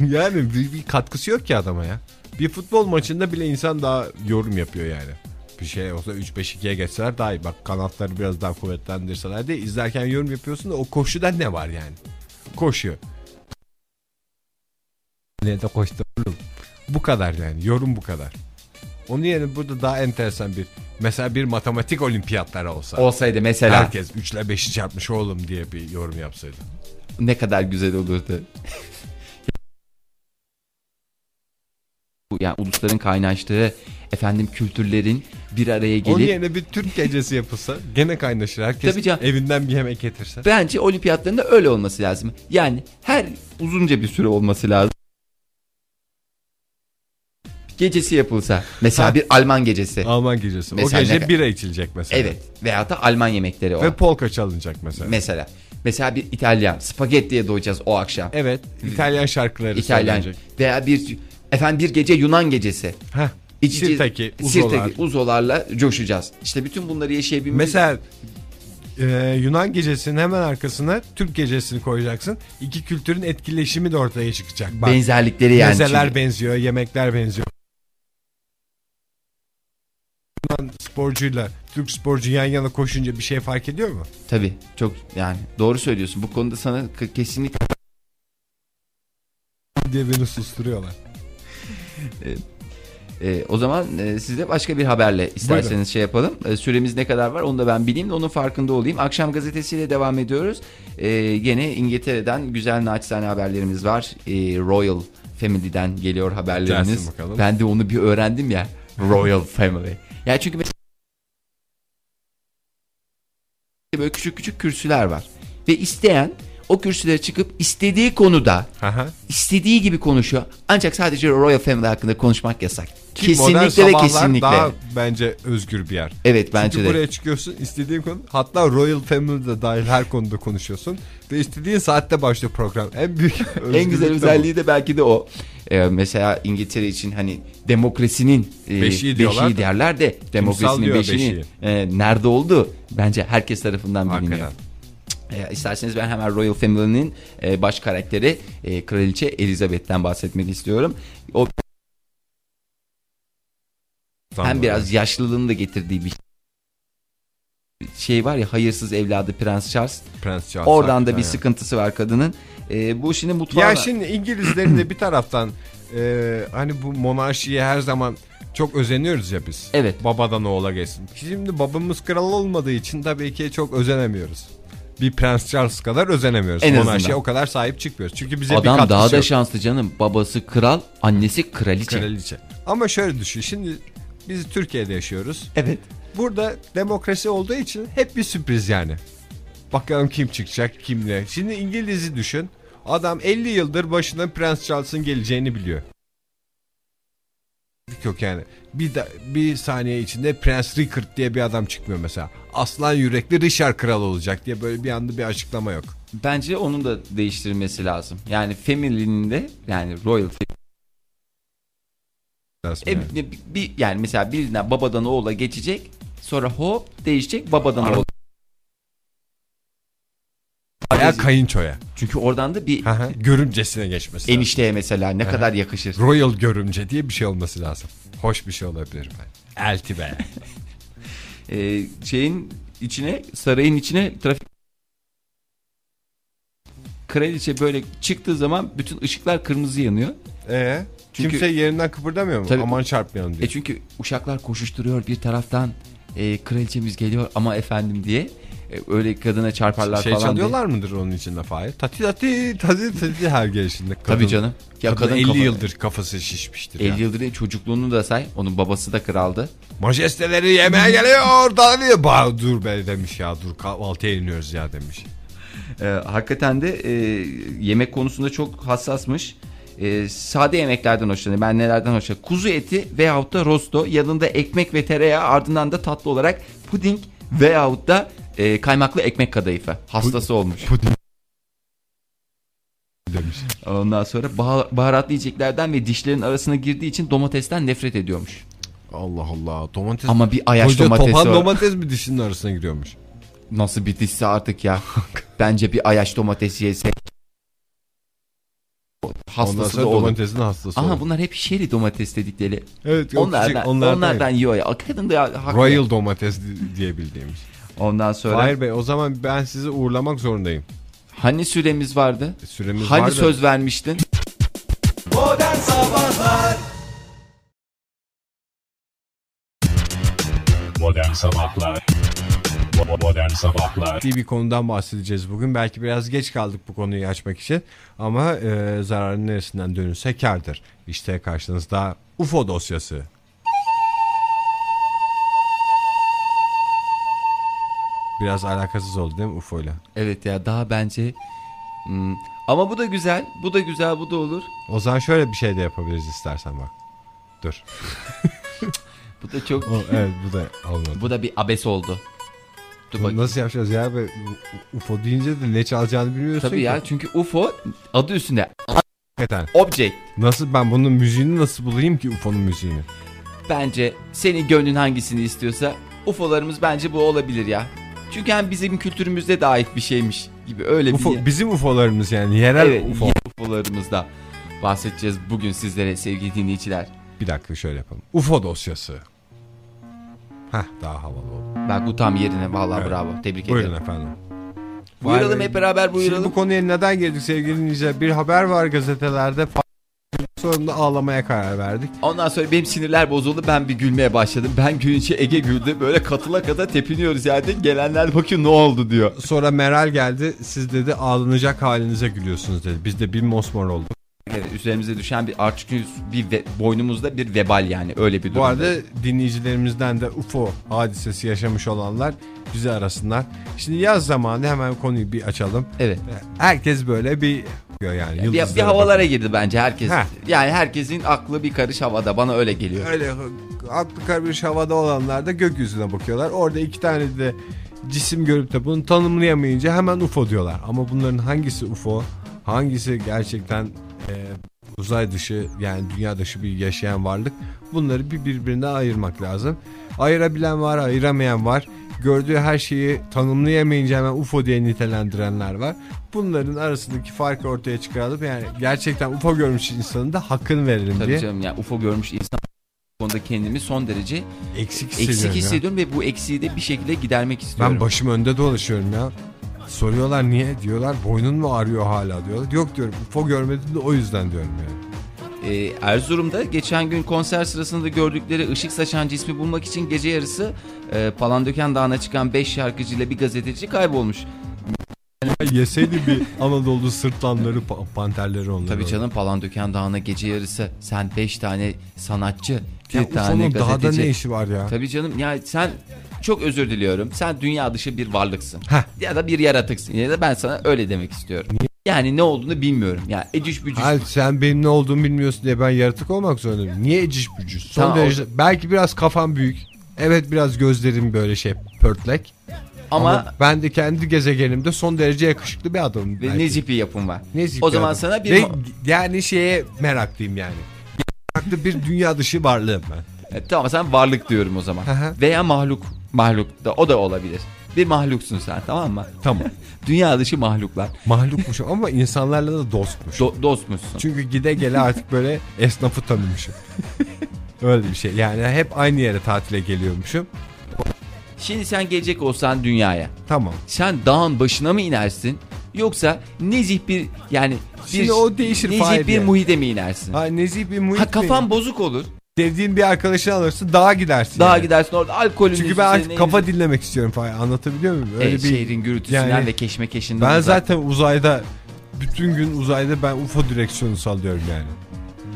Yani bir, bir katkısı yok ki adama ya. Bir futbol maçında bile insan daha yorum yapıyor yani. Bir şey olsa üç beş ikiye geçseler daha iyi. Bak kanatları biraz daha kuvvetlendirseler de izlerken yorum yapıyorsun da o koşudan ne var yani? Koşuyor. Ne de koştu. Bu kadar yani. Yorum bu kadar. Onun yerine burada daha enteresan bir, mesela bir matematik olimpiyatları olsa. Olsaydı mesela. Herkes üç ile beşi çarpmış oğlum diye bir yorum yapsaydı. Ne kadar güzel olurdu. Yani ulusların kaynaştığı, efendim kültürlerin bir araya gelip... Onun yerine bir Türk gecesi yapılsa gene kaynaşır. Herkes evinden bir yemek getirse. Bence olimpiyatların da öyle olması lazım. Yani her uzunca bir süre olması lazım. Gecesi yapılsa. Mesela ha. bir Alman gecesi. Alman gecesi. Mesela o gece ne... bira içilecek mesela. Evet. Veya da Alman yemekleri o. Ve polka çalınacak mesela. Mesela. Mesela bir İtalyan. Spagettiye doyacağız o akşam. Evet. İtalyan şarkıları İtalyan. Söylenecek. Veya bir... Efendim bir gece Yunan gecesi. Heh, İçeceğiz, sirtaki, uzolar. Sirtaki, uzolarla coşacağız. İşte bütün bunları yaşayabilmemiz. Mesela e, Yunan gecesinin hemen arkasına Türk gecesini koyacaksın. İki kültürün etkileşimi de ortaya çıkacak. Bak, benzerlikleri yani. Mezeler çünkü. Benziyor, yemekler benziyor. Yunan sporcuyla Türk sporcu yan yana koşunca bir şey fark ediyor mu? Tabii. Çok yani doğru söylüyorsun. Bu konuda sana kesinlikle diye beni susturuyorlar. Ee, e, o zaman e, size başka bir haberle isterseniz Buyurun. Şey yapalım. E, süremiz ne kadar var onu da ben bileyim de onun farkında olayım. Akşam gazetesiyle devam ediyoruz. E, gene İngiltere'den güzel naçizane haberlerimiz var. E, Royal Family'den geliyor haberleriniz. Ben de onu bir öğrendim ya. Royal Family. Yani çünkü mesela böyle küçük küçük kürsüler var. Ve isteyen o kürsülere çıkıp istediği konuda, aha, istediği gibi konuşuyor. Ancak sadece Royal Family hakkında konuşmak yasak. Ki kesinlikle ve kesinlikle. Daha bence özgür bir yer. Evet bence Çünkü de. Buraya çıkıyorsun istediğin konu. Hatta Royal Family'de dahil her konuda konuşuyorsun. Ve istediğin saatte başlıyor program. En büyük en güzel özelliği de belki de o. Ee, mesela İngiltere için hani demokrasinin e, beşiği, beşiği derler de demokrasinin beşiğinin e, nerede olduğu bence herkes tarafından biliniyor. Hakikaten. E, isterseniz ben hemen Royal Family'nin e, baş karakteri e, Kraliçe Elizabeth'ten bahsetmek istiyorum. O tamam. Hem biraz yaşlılığını da getirdiği bir şey var ya, hayırsız evladı Prens Charles. Prens Charles Oradan da bir yani. sıkıntısı var kadının. E, bu şimdi mutfağına... Ya şimdi İngilizlerin de bir taraftan e, hani bu monarşiye her zaman çok özeniyoruz ya biz. Evet. Babadan oğula geçsin. Şimdi babamız kral olmadığı için tabii ki çok özenemiyoruz. Bir Prens Charles kadar özenemiyoruz. En azından. Monarşiye o kadar sahip çıkmıyoruz. Çünkü bize adam bir daha da yok. Şanslı canım. Babası kral, annesi kraliçe. Kraliçe. Ama şöyle düşün. Şimdi biz Türkiye'de yaşıyoruz. Evet. Burada demokrasi olduğu için hep bir sürpriz yani. Bakalım kim çıkacak, kimle. Şimdi İngiliz'i düşün. Adam elli yıldır başına Prens Charles'ın geleceğini biliyor. Yok yani. Bir, da, bir saniye içinde Prens Richard diye bir adam çıkmıyor mesela. Aslan yürekli Richard kral olacak diye böyle bir anda bir açıklama yok. Bence onun da değiştirilmesi lazım. Yani Family'nin de yani Royal Family. Yani. E, bir, yani mesela birinden babadan oğula geçecek. Sonra hop değişecek babadan Ar- oğula. Veya kayınçoya. Çünkü oradan da bir Aha, görümcesine geçmesi lazım. Enişteye mesela ne Aha. kadar yakışır. Royal görümce diye bir şey olması lazım. Hoş bir şey olabilir ben. Elti be. ee, şeyin içine, sarayın içine trafik kraliçe böyle çıktığı zaman bütün ışıklar kırmızı yanıyor. Eee? Çünkü, kimse yerinden kıpırdamıyor mu? Tabii, aman çarpmayalım diye. E çünkü uşaklar koşuşturuyor bir taraftan, e, kraliçemiz geliyor ama efendim diye. E, öyle kadına çarparlar şey falan diye. Şey çalıyorlar mıdır onun için de Fahir? Tati tati tati tati her gelişinde. Kadın, tabii canım. Ya kadın, kadın elli kafası, yıldır kafası şişmiştir. elli yani. Yıldır çocukluğunu da say. Onun babası da kraldı. Majesteleri yemeğe geliyor. Bağır, dur be demiş ya, dur kahvaltıya iniyoruz ya demiş. E, hakikaten de e, yemek konusunda çok hassasmış. E, sade yemeklerden hoşlanıyor. Ben nelerden hoşlanıyorum? Kuzu eti veyahut da rosto, yanında ekmek ve tereyağı, ardından da tatlı olarak puding veyahut da e, kaymaklı ekmek kadayıfı. Hastası Pud- olmuş. Puding demiş. Ondan sonra bah- baharatlı yiyeceklerden ve dişlerin arasına girdiği için domatesten nefret ediyormuş. Allah Allah, domates. Ama bir ayaş domatesi var. Domates mi dişinin arasına giriyormuş? Nasıl bir dişse artık ya. Bence bir ayaş domatesi yese. Hastası da domatesin hastası. Aha, olur. Bunlar hep şeri domates dedikleri. Evet. Onlardan, küçük, onlardan, onlardan yiyor ya. Kadın da haklı. Royal domates diye bildiğimiz. Ondan sonra. Hayır Bey, o zaman ben sizi uğurlamak zorundayım. Hani süremiz vardı? E, süremiz hani vardı. Hani söz vermiştin? Modern Sabahlar. Modern Sabahlar. Modern Sabahlar. Bir konudan bahsedeceğiz bugün. Belki biraz geç kaldık bu konuyu açmak için. Ama e, zararın neresinden dönülse kârdır. İşte karşınızda U F O dosyası. Biraz alakasız oldu değil mi U F O ile? Evet ya, daha bence... Hmm. Ama bu da güzel. Bu da güzel, bu da olur. O zaman şöyle bir şey de yapabiliriz istersen bak. Dur. Bu da çok... O, evet, bu da olmadı. Bu da bir abes oldu. Nasıl yapacağız ya? U F O deyince de ne çalacağını bilmiyorsun. Tabii ki. Ya çünkü U F O adı üstünde. Hakikaten. Object. Nasıl, ben bunun müziğini nasıl bulayım ki, U F O'nun müziğini? Bence senin gönlün hangisini istiyorsa U F O'larımız bence bu olabilir ya. Çünkü hem bizim kültürümüzde de ait bir şeymiş gibi öyle U F O, bir... Bizim U F O'larımız yani yerel, evet, U F O. U F O'larımızda bahsedeceğiz bugün sizlere sevgili dinleyiciler. Bir dakika şöyle yapalım. U F O dosyası. Heh, daha havalı oldu. Bak bu tam yerine vallahi, evet. Bravo. Tebrik ederim. Buyurun efendim. Buyuralım, hep beraber buyuralım. Şimdi bu konuya neden girdik sevgili dinleyiciler? Bir haber var gazetelerde. Sonunda ağlamaya karar verdik. Ondan sonra benim sinirler bozuldu. Ben bir gülmeye başladım. Ben gülünce Ege güldü. Böyle katıla kata tepiniyoruz yani. Gelenler bakıyor ne oldu diyor. Sonra Meral geldi. Siz dedi ağlanacak halinize gülüyorsunuz dedi. Biz de bir mosmor olduk. Evet, üzerimize düşen bir artık bir ve, boynumuzda bir vebal yani, öyle bir durumda. Bu arada dinleyicilerimizden de U F O hadisesi yaşamış olanlar bizi arasınlar. Şimdi yaz zamanı, hemen konuyu bir açalım. Evet. Herkes böyle bir yani ya, bir, bir havalara bakıyor. Girdi bence herkes. Heh. Yani herkesin aklı bir karış havada, bana öyle geliyor. Öyle aklı karış havada olanlar da gökyüzüne bakıyorlar. Orada iki tane de cisim görüp de bunu tanımlayamayınca hemen U F O diyorlar. Ama bunların hangisi U F O, hangisi gerçekten Ee, uzay dışı yani dünya dışı bir yaşayan varlık, bunları bir birbirine ayırmak lazım. Ayırabilen var, ayıramayan var. Gördüğü her şeyi tanımlayamayınca hemen U F O diye nitelendirenler var. Bunların arasındaki farkı ortaya çıkaralım. Yani gerçekten U F O görmüş insanın da hakkını verelim tabii diye. Tabii canım ya, U F O görmüş insan konuda kendimi son derece eksik hissediyorum, eksik hissediyorum ve bu eksiği de bir şekilde gidermek istiyorum. Ben başım önde dolaşıyorum ya. Soruyorlar niye diyorlar, boynun mu ağrıyor hala diyorlar. Yok diyorum, U F O görmedim de o yüzden diyorum yani. Ee, Erzurum'da geçen gün konser sırasında gördükleri ışık saçan cismi bulmak için gece yarısı e, Palandöken Dağı'na çıkan beş şarkıcıyla bir gazeteci kaybolmuş. Yeseydi bir Anadolu sırtlanları, panterleri onları. Tabii canım, Palandöken Dağı'na gece yarısı sen beş tane sanatçı, bir tane gazeteci. Dağda ne işi var ya? Tabii canım ya, sen... Çok özür diliyorum. Sen dünya dışı bir varlıksın. Heh. Ya da bir yaratıksın. Ya da ben sana öyle demek istiyorum. Yani ne olduğunu bilmiyorum. Ya yani eciş bücüş. Hayır, sen benim ne olduğumu bilmiyorsun diye ben yaratık olmak zorundayım. Niye eciş bücüş? Son tamam, derece. O... Belki biraz kafam büyük. Evet, biraz gözlerim böyle şey pörtlek. Ama, Ama ben de kendi gezegenimde son derece yakışıklı bir adamım. Ve nezih bir yapım var. Nezih o zaman adam. Sana bir... Ve yani şeye meraklıyım yani. Meraklı bir dünya dışı varlığım ben. Evet, tamam, sen varlık diyorum o zaman. Aha. Veya mahluk. Mahluk da, o da olabilir. Bir mahluksun sen, tamam mı? Tamam. Dünya dışı mahluklar. Mahlukmuş ama insanlarla da dostmuş. Do- dostmuşsun. Çünkü gide gele artık böyle esnafı tanımışım. Öyle bir şey. Yani hep aynı yere tatile geliyormuşum. Şimdi sen gelecek olsan dünyaya. Tamam. Sen dağın başına mı inersin? yoksa nezih bir yani bir, o değişir, nezih bir muhide mi inersin? Ha, nezih bir muhide. Ha, kafan mi? Bozuk olur. Sevdiğin bir arkadaşını alırsın, dağa gidersin. Dağa yani. gidersin orada alkolün. Çünkü ben artık kafa neydi? dinlemek istiyorum falan. Anlatabiliyor muyum? Öyle e, bir şehrin gürültüsünden yani, ve keşmekeşinden. Ben zaten uzayda bütün gün uzayda ben U F O direksiyonu sallıyorum yani.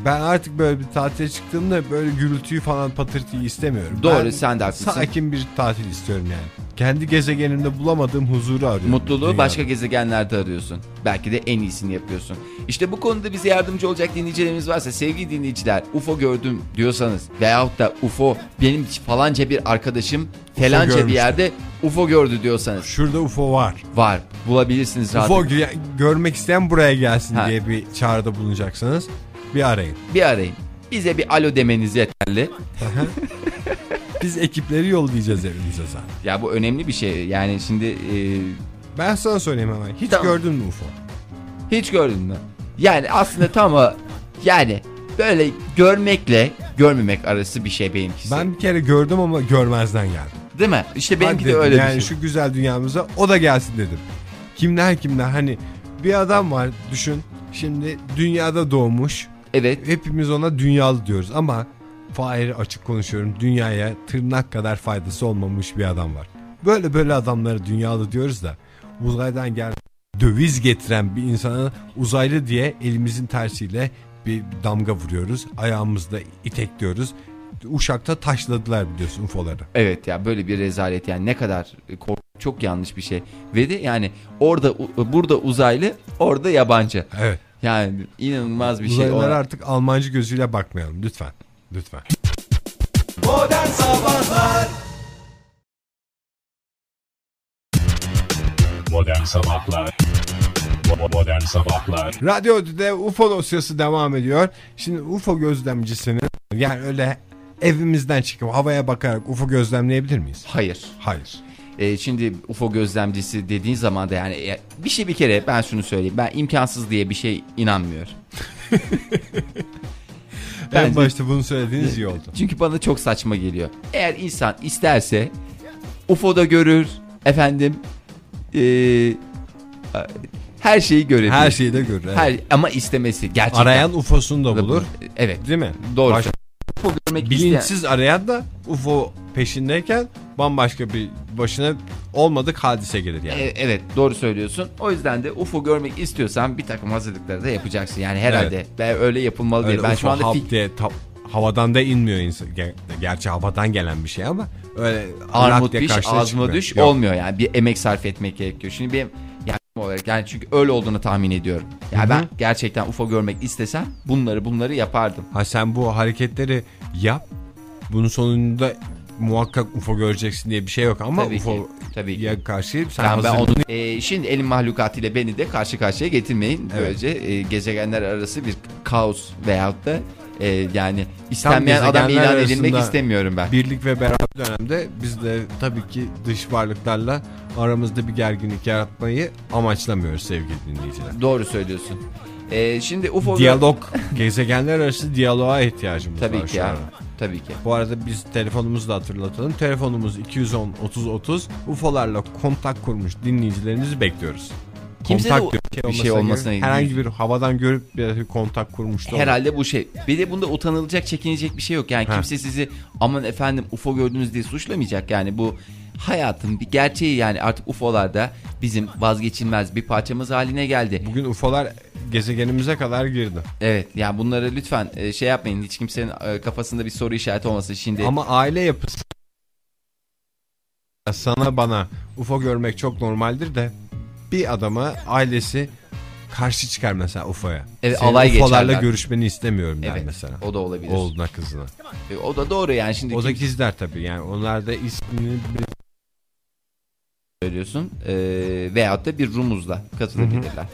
Ben artık böyle bir tatile çıktığımda böyle gürültüyü falan patırtıyı istemiyorum. Doğru, ben sen de haklısın. Sakin bir tatil istiyorum yani. Kendi gezegenimde bulamadığım huzuru arıyorum. Mutluluğu dünyada. Başka gezegenlerde arıyorsun. Belki de en iyisini yapıyorsun. İşte bu konuda bize yardımcı olacak dinleyicilerimiz varsa, sevgili dinleyiciler, U F O gördüm diyorsanız veyahut da U F O benim falanca bir arkadaşım falanca bir yerde U F O gördü diyorsanız. Şurada U F O var. Var. Bulabilirsiniz rahat. U F O gö- görmek isteyen buraya gelsin ha. diye bir çağrıda bulunacaksınız. Bir arayın. Bir arayın. Bize bir alo demeniz yeterli. Biz ekipleri yollayacağız evinize zaten. Ya bu önemli bir şey. Yani şimdi... E... Ben sana söyleyeyim hemen. Hiç tamam. gördün mü U F O? Hiç gördün mü? Yani aslında tam yani böyle görmekle görmemek arası bir şey benimkisi. Ben bir kere gördüm ama görmezden geldim. Değil mi? İşte benimki ben de, de öyle yani bir şey. Yani şu güzel dünyamıza o da gelsin dedim. Kimler kimler hani bir adam var düşün. Şimdi dünyada doğmuş. Evet. Hepimiz ona dünyalı diyoruz ama Fahir'e açık konuşuyorum. Dünyaya tırnak kadar faydası olmamış bir adam var. Böyle böyle adamlara dünyalı diyoruz da uzaydan gelen döviz getiren bir insana uzaylı diye elimizin tersiyle bir damga vuruyoruz. Ayağımızda itekliyoruz. Uşak'ta taşladılar biliyorsun U F O'ları. Evet ya, böyle bir rezalet yani, ne kadar korkunç. Çok yanlış bir şey. Ve de yani orada burada uzaylı, orada yabancı. Evet. Yani inanılmaz bir uzaylılar şey. Uzaylılara artık Almancı gözüyle bakmayalım lütfen. Lütfen. Modern Sabahlar. Modern Sabahlar. Modern Sabahlar. Radyo Ödü'de U F O dosyası devam ediyor. Şimdi U F O gözlemcisini yani öyle evimizden çıkıp havaya bakarak U F O gözlemleyebilir miyiz? Hayır. Hayır. Ee, şimdi U F O gözlemcisi dediğin zaman da yani bir şey, bir kere ben şunu söyleyeyim. Ben imkansız diye bir şey inanmıyorum. Ben en başta bunu söylediğiniz iyi oldu. Çünkü bana çok saçma geliyor. Eğer insan isterse U F O'da görür, efendim ee, her şeyi görebilir. Her şeyi de görür. Evet. Her, ama istemesi gerçekten. Arayan U F O'sunu da bulur. Evet. Değil mi? Doğru. Baş... Bilinçsiz isteyen... arayan da U F O peşindeyken bambaşka bir başına olmadık hadise gelir yani. E, evet doğru söylüyorsun. O yüzden de U F O görmek istiyorsan bir takım hazırlıkları da yapacaksın. Yani herhalde evet. öyle yapılmalı öyle diye. Ben U F O şu anda hap diye, ta, havadan da inmiyor insan. Ger- Gerçi havadan gelen bir şey ama öyle armut piş ağzıma düş Yok. olmuyor yani. Bir emek sarf etmek gerekiyor. Şimdi benim yani, olarak yani çünkü öyle olduğunu tahmin ediyorum. Ya yani ben gerçekten U F O görmek istesem bunları bunları yapardım. Ha sen bu hareketleri yap. Bunun sonunda muhakkak U F O göreceksin diye bir şey yok ama tabii U F O ya karşı sen yani ben onu, e, şimdi elin mahlukatıyla beni de karşı karşıya getirmeyin. Evet. Böylece e, gezegenler arası bir kaos veyahut da e, yani istenmeyen adam ilan edilmek istemiyorum ben. Birlik ve beraber dönemde biz de tabii ki dış varlıklarla aramızda bir gerginlik yaratmayı amaçlamıyoruz sevgili dinleyiciler. Doğru söylüyorsun. Ee, şimdi U F O diyalog gezegenler arası diyaloğa ihtiyacımız tabii var ki şu ya. Ara. Tabii ki. Bu arada biz telefonumuzu da hatırlatalım. Telefonumuz iki yüz on otuz otuz. U F O'larla kontak kurmuş dinleyicilerimizi bekliyoruz. Kimse kontak de bir şey, şey olmasına göre, herhangi bir havadan görüp bir kontak kurmuş da herhalde olur. Bu şey. Bir de bunda utanılacak, çekinecek bir şey yok. Yani Heh. kimse sizi aman efendim U F O gördünüz diye suçlamayacak. Yani bu hayatın bir gerçeği yani, artık U F O'lar da bizim vazgeçilmez bir parçamız haline geldi. Bugün U F O'lar gezegenimize kadar girdi. Evet yani bunları lütfen şey yapmayın, hiç kimsenin kafasında bir soru işareti olmasın şimdi. Ama aile yapısı sana bana U F O görmek çok normaldir de bir adama ailesi karşı çıkar mesela U F O'ya. Evet, alay geçerler. U F O'larla görüşmeni istemiyorum ben evet, mesela. O da olabilir. Oğluna kızına. E, o da doğru yani şimdi. O da gizler tabii yani, onlar da ismini söylüyorsun e, veyahut da bir rumuzla katılabilirler. Hı-hı.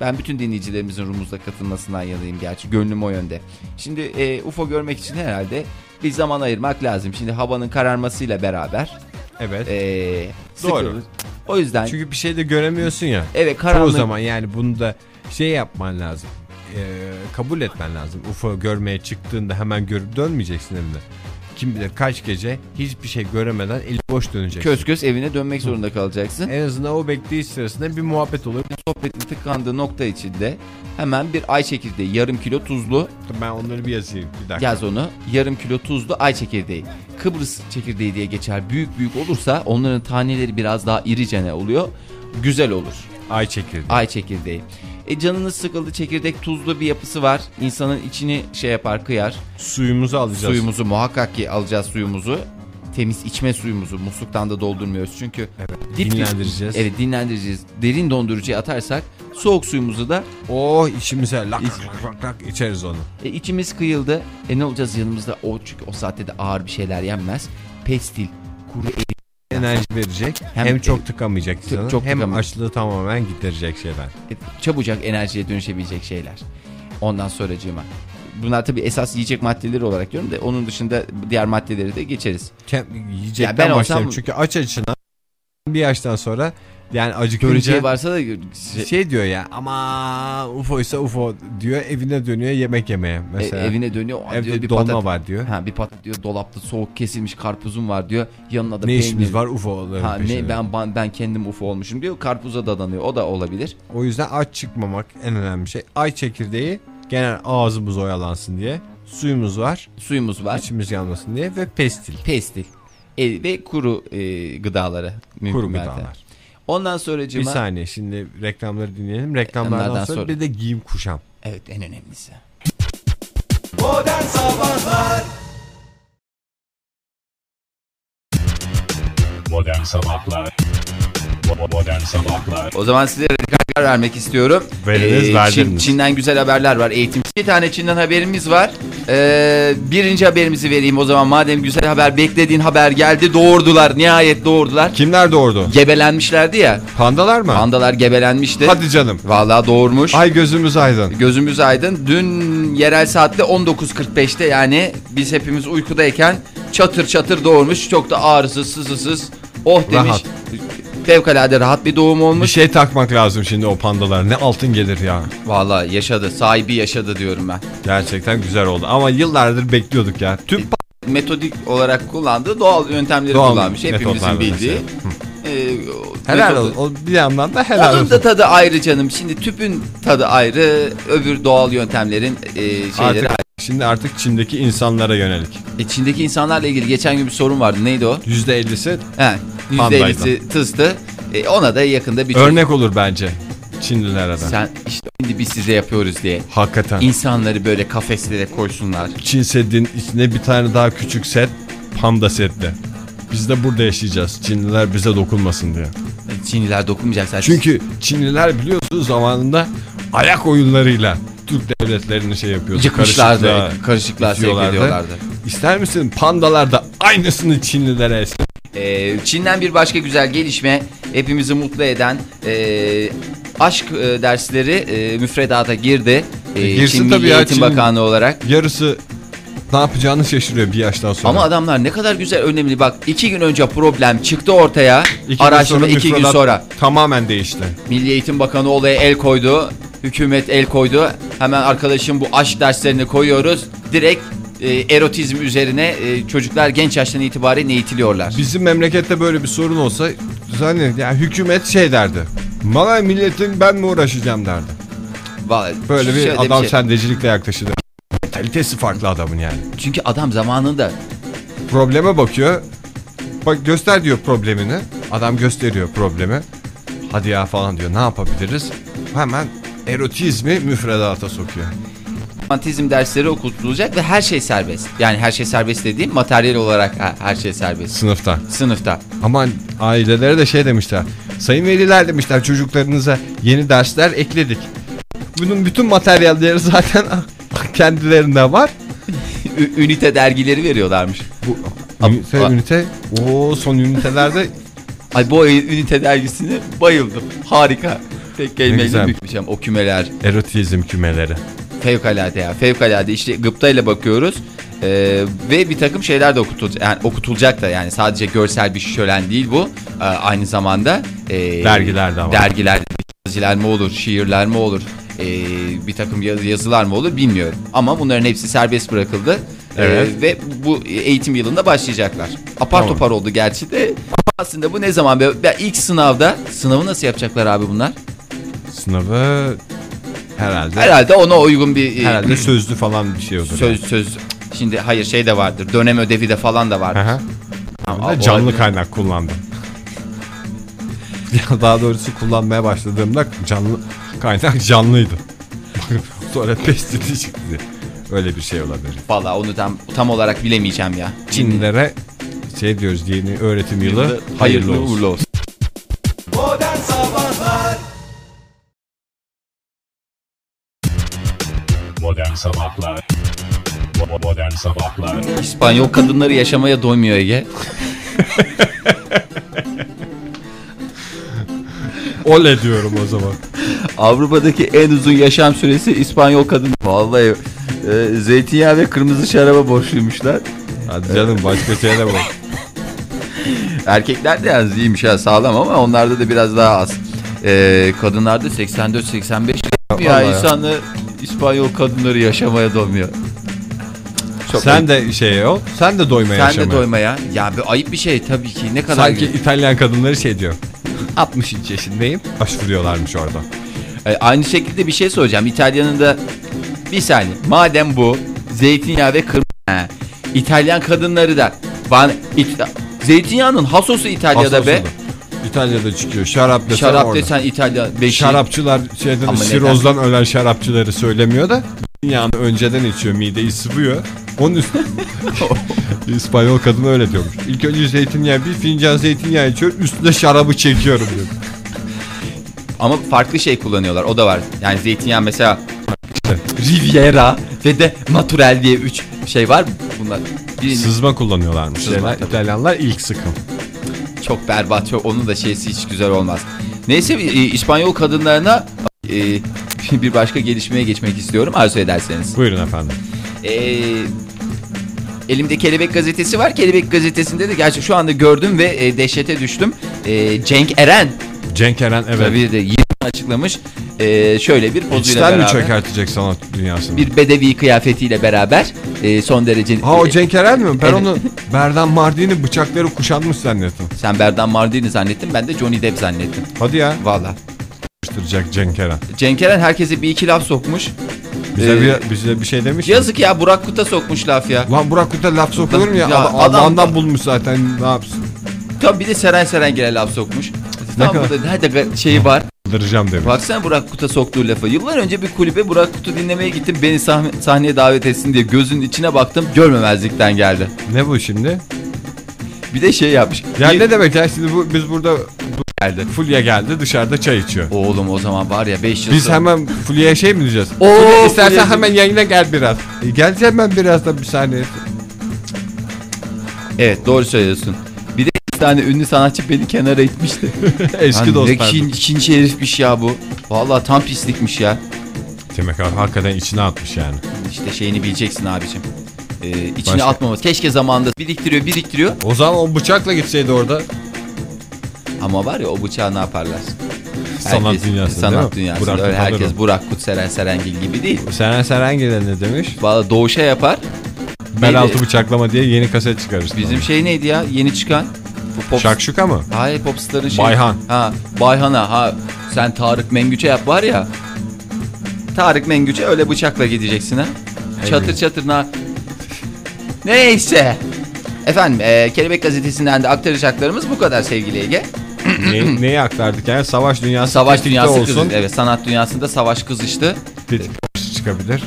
Ben bütün dinleyicilerimizin rumuzla katılmasından yanayım gerçi. Gönlüm o yönde. Şimdi e, U F O görmek için herhalde bir zaman ayırmak lazım. Şimdi havanın kararmasıyla beraber. Evet. E, doğru. O yüzden. Çünkü bir şey de göremiyorsun ya. Evet, karanlık. O zaman yani bunu da şey yapman lazım. E, kabul etmen lazım. U F O görmeye çıktığında hemen görüp dönmeyeceksin evine. kim bilir kaç gece hiçbir şey göremeden eli boş döneceksin. Köz köz evine dönmek zorunda kalacaksın. En azından o bekleyiş sırasında bir muhabbet olur. Sohbetin tıkandığı nokta içinde hemen bir ay çekirdeği, yarım kilo tuzlu. Ben onları bir yazayım, bir dakika. Yaz onu. Yarım kilo tuzlu ay çekirdeği. Kıbrıs çekirdeği diye geçer. Büyük büyük olursa onların taneleri biraz daha iricene oluyor. Güzel olur. Ay çekirdeği. Ay çekirdeği. E canınız sıkıldı, çekirdek tuzlu bir yapısı var. İnsanın içini şey yapar, kıyar. Suyumuzu alacağız. Suyumuzu muhakkak ki alacağız suyumuzu. Temiz içme suyumuzu musluktan da doldurmuyoruz çünkü. Evet, dip dinlendireceğiz. Dip, evet dinlendireceğiz. Derin dondurucuya atarsak soğuk suyumuzu da. Oh içimize lak lak lak lak içeriz onu. E, içimiz kıyıldı. E ne olacağız yanımızda? O, çünkü o saatte de ağır bir şeyler yenmez. Pestil, kuru erik. Enerji verecek. Hem, hem çok tıkamayacak t- insanı, çok hem tıkamayacak. Açlığı tamamen giderecek şeyler. Çabucak enerjiye dönüşebilecek şeyler. Ondan sonracığıma. Bunlar tabii esas yiyecek maddeleri olarak diyorum da onun dışında diğer maddeleri de geçeriz. Kem, yiyecekten başlayalım. Olsam... Çünkü aç açına bir yaştan sonra yani acıkınca şey varsa da şey, şey diyor ya ama ufoysa ufo diyor, evine dönüyor yemek yemeye mesela. E, evine dönüyor. Evde diyor, bir dolma patat, var diyor. Ha bir patat diyor dolapta soğuk kesilmiş karpuzum var diyor. Yanına da ne işimiz var ufoların ha, peşine. Ne, ben ben kendim ufo olmuşum diyor. Karpuza dadanıyor. O da olabilir. O yüzden aç çıkmamak en önemli şey. Ay çekirdeği genel ağzımız oyalansın diye. Suyumuz var. Suyumuz var. İçimiz yanmasın diye ve pestil. Pestil. E, ve kuru e, gıdaları. Kuru gıdalar. De. Ondan sonracığıma... Bir saniye şimdi reklamları dinleyelim. Reklamlardan sonra, sonra bir de giyim kuşam. Evet en önemlisi. Modern Sabahlar. Modern Sabahlar. Modern Sabahlar. O zaman size radikal vermek istiyorum. Veriniz, ee, verdiniz. Çin, Çin'den güzel haberler var. Eğitim. Bir tane Çin'den haberimiz var. Ee, birinci haberimizi vereyim o zaman. Madem güzel haber, beklediğin haber geldi. Doğurdular. Nihayet doğurdular. Kimler doğurdu? Gebelenmişlerdi ya. Pandalar mı? Pandalar gebelenmişti. Hadi canım. Vallahi doğurmuş. Ay gözümüz aydın. Gözümüz aydın. Dün yerel saatte on dokuz kırk beşte yani biz hepimiz uykudayken çatır çatır doğurmuş. Çok da ağrısız, sızısız. Oh demiş. Rahat. Fevkalade rahat bir doğum olmuş. Bir şey takmak lazım şimdi o pandalar. Ne altın gelir ya. Vallahi yaşadı. Sahibi yaşadı diyorum ben. Gerçekten güzel oldu. Ama yıllardır bekliyorduk ya. Tüm pand- metodik olarak kullandığı doğal yöntemleri doğal kullanmış. Hepimizin bildiği. E, helal olsun. O, bir yandan da helal olsun. Onun da tadı ayrı canım. Şimdi tüpün tadı ayrı. Öbür doğal yöntemlerin e, şeyleri ayrı. Şimdi artık Çin'deki insanlara yönelik. E, Çin'deki insanlarla ilgili geçen gün bir sorun vardı. Neydi o? yüzde ellisi He. yüzde ellisi tızdı. E, ona da yakında bir... Örnek olur bence Çinlilerden. Sen işte şimdi biz size yapıyoruz diye. Hakikaten. İnsanları böyle kafeslere koysunlar. Çin Seddi'nin içine bir tane daha küçük set. Panda setli. Biz de burada yaşayacağız. Çinliler bize dokunmasın diye. Çinliler dokunmayacak zaten. Çünkü Çinliler biliyorsunuz zamanında ayak oyunlarıyla Türk devletlerini şey yapıyordu. Yıkmışlardı. Karışıklığa sevk ediyorlardı. İster misin pandalar da aynısını Çinlilere eser? Ee, Çin'den bir başka güzel gelişme, hepimizi mutlu eden e, aşk e, dersleri e, müfredata girdi. E, Çin Milli Eğitim Çin Bakanlığı olarak. Yarısı ne yapacağını şaşırıyor bir yaştan sonra. Ama adamlar ne kadar güzel, önemli. Bak iki gün önce problem çıktı ortaya. İki araştırma iki gün sonra. Tamamen değişti. Milli Eğitim Bakanı olaya el koydu. Hükümet el koydu. Hemen arkadaşım bu aşk derslerini koyuyoruz. Direkt e, erotizm üzerine e, çocuklar genç yaştan itibaren eğitiliyorlar. Bizim memlekette böyle bir sorun olsa zannet yani hükümet şey derdi. Malay milletin ben mi uğraşacağım derdi. Vallahi, böyle bir adam şey. Sendecilikle yaklaşırdı. Kalitesi farklı adamın yani. Çünkü adam zamanında probleme bakıyor. Bak göster diyor problemini. Adam gösteriyor problemi. Hadi ya falan diyor. Ne yapabiliriz? Hemen erotizmi müfredata sokuyor. Romantizm dersleri okutulacak ve her şey serbest. Yani her şey serbest dediğim materyal olarak her şey serbest. Sınıfta. Sınıfta. Ama ailelere de şey demişler. Sayın veliler demişler, çocuklarınıza yeni dersler ekledik. Bunun bütün materyalleri zaten kendilerinde var. Ü- ünite dergileri veriyorlarmış. Bu ünite, A- ünite. O son ünitelerde. Ay bu ünite dergisini bayıldım. Harika. Tek kelimeyle büyütmeyeceğim o kümeler. Erotizm kümeleri. Fevkalade ya, fevkalade. İşte gıptayla bakıyoruz ee, ve bir takım şeyler de okutulacak. Yani okutulacak da yani sadece görsel bir şölen değil bu. Ee, aynı zamanda e, dergiler de var. Dergiler, yazılar mı olur, şiirler mi olur, e, bir takım yazılar mı olur bilmiyorum. Ama bunların hepsi serbest bırakıldı. Evet. Ee, ve bu eğitim yılında başlayacaklar. Apar tamam. topar oldu gerçi de. Aslında bu ne zaman? Ya ilk sınavda. Sınavı nasıl yapacaklar abi bunlar? Sınavı herhalde. Herhalde ona uygun bir. Herhalde e, sözlü falan bir şey olur. Söz yani. söz. Şimdi hayır şey de vardır. Dönem ödevi de falan da vardır. Ama abi, canlı abi. kaynak kullandım. Daha doğrusu kullanmaya başladığımda canlı kaynak canlıydı. Sonra pestili çıktı. Öyle bir şey olabilir. Valla onu tam tam olarak bilemeyeceğim ya. Çinlilere şey diyoruz, yeni öğretim yılı hayırlı, hayırlı olsun. uğurlu olsun. Modern Sabahlar. Modern Sabahlar. Modern Sabahlar. İspanyol kadınları yaşamaya doymuyor Ege. Ole diyorum o zaman. Avrupa'daki en uzun yaşam süresi İspanyol kadın. Vallahi e, zeytinyağı ve kırmızı şaraba borçluymuşlar. Hadi canım, başka şeyle bak. Erkekler de yani iyiymiş ha, sağlam, ama onlarda da biraz daha az. E, kadınlarda seksen dört seksen beş ya, insanı İspanyol kadınları yaşamaya doymuyor. Çok sen ayıp. de şey o. Sen de doymaya yaşamaya. Sen yaşamaya. de doymaya. Ya bir ayıp bir şey tabii ki. Ne kadar sanki gibi. İtalyan kadınları şey diyor. altmış üç yaşındayım. Başvuruyorlarmış orada. E, aynı şekilde bir şey soracağım. İtalya'nın da bir saniye. Madem bu zeytinyağı ve kırmızı. He. İtalyan kadınları da Van... İta... Zeytinyağının hasosu İtalya'da hasosu be. Da. İtalya'da çıkıyor. Şarap desen Şarap orada. desen İtalya. Beşi... Şarapçılar şeyden, sirozdan ölen şarapçıları söylemiyor da. Zeytinyağını önceden içiyor. Mideyi sıvıyor. Onun üstüne İspanyol kadın öyle diyormuş. İlk önce zeytinyağı, bir fincan zeytinyağı içiyor, üstüne şarabı çekiyorum diyor. Ama farklı şey kullanıyorlar, o da var. Yani zeytinyağı mesela Riviera ve de Naturel diye üç şey var. Bunlar birini... Sızma kullanıyorlarmış. Sızma, İtalyanlar ilk sıkım. Çok berbat, çok, onun da şeysi hiç güzel olmaz. Neyse, İspanyol kadınlarına e, bir başka gelişmeye geçmek istiyorum arzu ederseniz. Buyurun efendim. Ee, elimde Kelebek gazetesi var. Kelebek gazetesinde de gerçi şu anda gördüm ve e, dehşete düştüm. E, Cenk Eren. Cenk Eren evet. Tabii de yeni açıklamış. E, şöyle bir pozuyla İçten beraber. İçten mi çökertecek sanat dünyasını? Bir bedevi kıyafetiyle beraber e, son derece. Ha o Cenk Eren mi? Ben evet. onu Berdan Mardini bıçakları kuşanmış zannettim. Sen Berdan Mardini zannettin, ben de Johnny Depp zannettim. Hadi ya. Valla. Cenk Eren. Cenk Eren herkese bir iki laf sokmuş. Bize, ee, bir, bize bir şey demiş. Yazık ya, Burak Kut'a sokmuş laf ya. Lan Burak Kut'a laf sokulur mu ya? ya adam, adamdan bulmuş zaten, ne yapsın? Tabii bir de Seren Serengil'e laf sokmuş. Ne tamam, kadar? Nerede şeyi var? Kaldıracağım demiş. Baksana Burak Kut'a soktuğu lafa. Yıllar önce bir kulübe Burak Kut'u dinlemeye gittim. Beni sahne, sahneye davet etsin diye gözünün içine baktım. Görmemezlikten geldi. Ne bu şimdi? Bir de şey yapmış. Ya bir, ne demek ya şimdi bu, biz burada... Bu... Geldi. Fulya geldi, dışarıda çay içiyor. Oğlum o zaman var ya beş yıl biz sonra... hemen Fulya'ya şey mi diyeceğiz? Oo, İstersen Fulya hemen yayına gel biraz. E, geleceğim ben birazdan, bir saniye. Evet doğru söylüyorsun. Bir de bir tane ünlü sanatçı beni kenara itmişti. Eski dostlar. Ne ikinci herifmiş ya bu. Vallahi tam pislikmiş ya. Demek abi hakikaten içine atmış yani. İşte şeyini bileceksin abicim. Ee, içine Başka. atmaması. Keşke zamanında biriktiriyor biriktiriyor. O zaman o bıçakla gitseydi orada. Ama var ya o bıçağı ne yaparlar? Herkes, sanat dünyası, sanat dünyası. Öyle herkes Burak Kut, Seren Serengil gibi değil. Seren Serengil'e ne demiş? Valla doğuşa yapar. Bel altı bıçaklama diye yeni kaset çıkarırsın. Bizim abi. şey neydi ya? Yeni çıkan. Pop... Şakşuka mı? Hayır, popstarın şeyi. Bayhan. Ha, Bayhan'a. Ha, sen Tarık Mengüç'e yap var ya. Tarık Mengüç'e öyle bıçakla gideceksin ha. Hey çatır mi? çatır na. Neyse. Efendim e, Kelebek gazetesinden de aktaracaklarımız bu kadar sevgili Ege. Ne, neyi aktardık yani? Savaş dünyası. Savaş dünyası olsun. Kızıştı. Evet, sanat dünyasında savaş kızıştı. Tetik çıkabilir.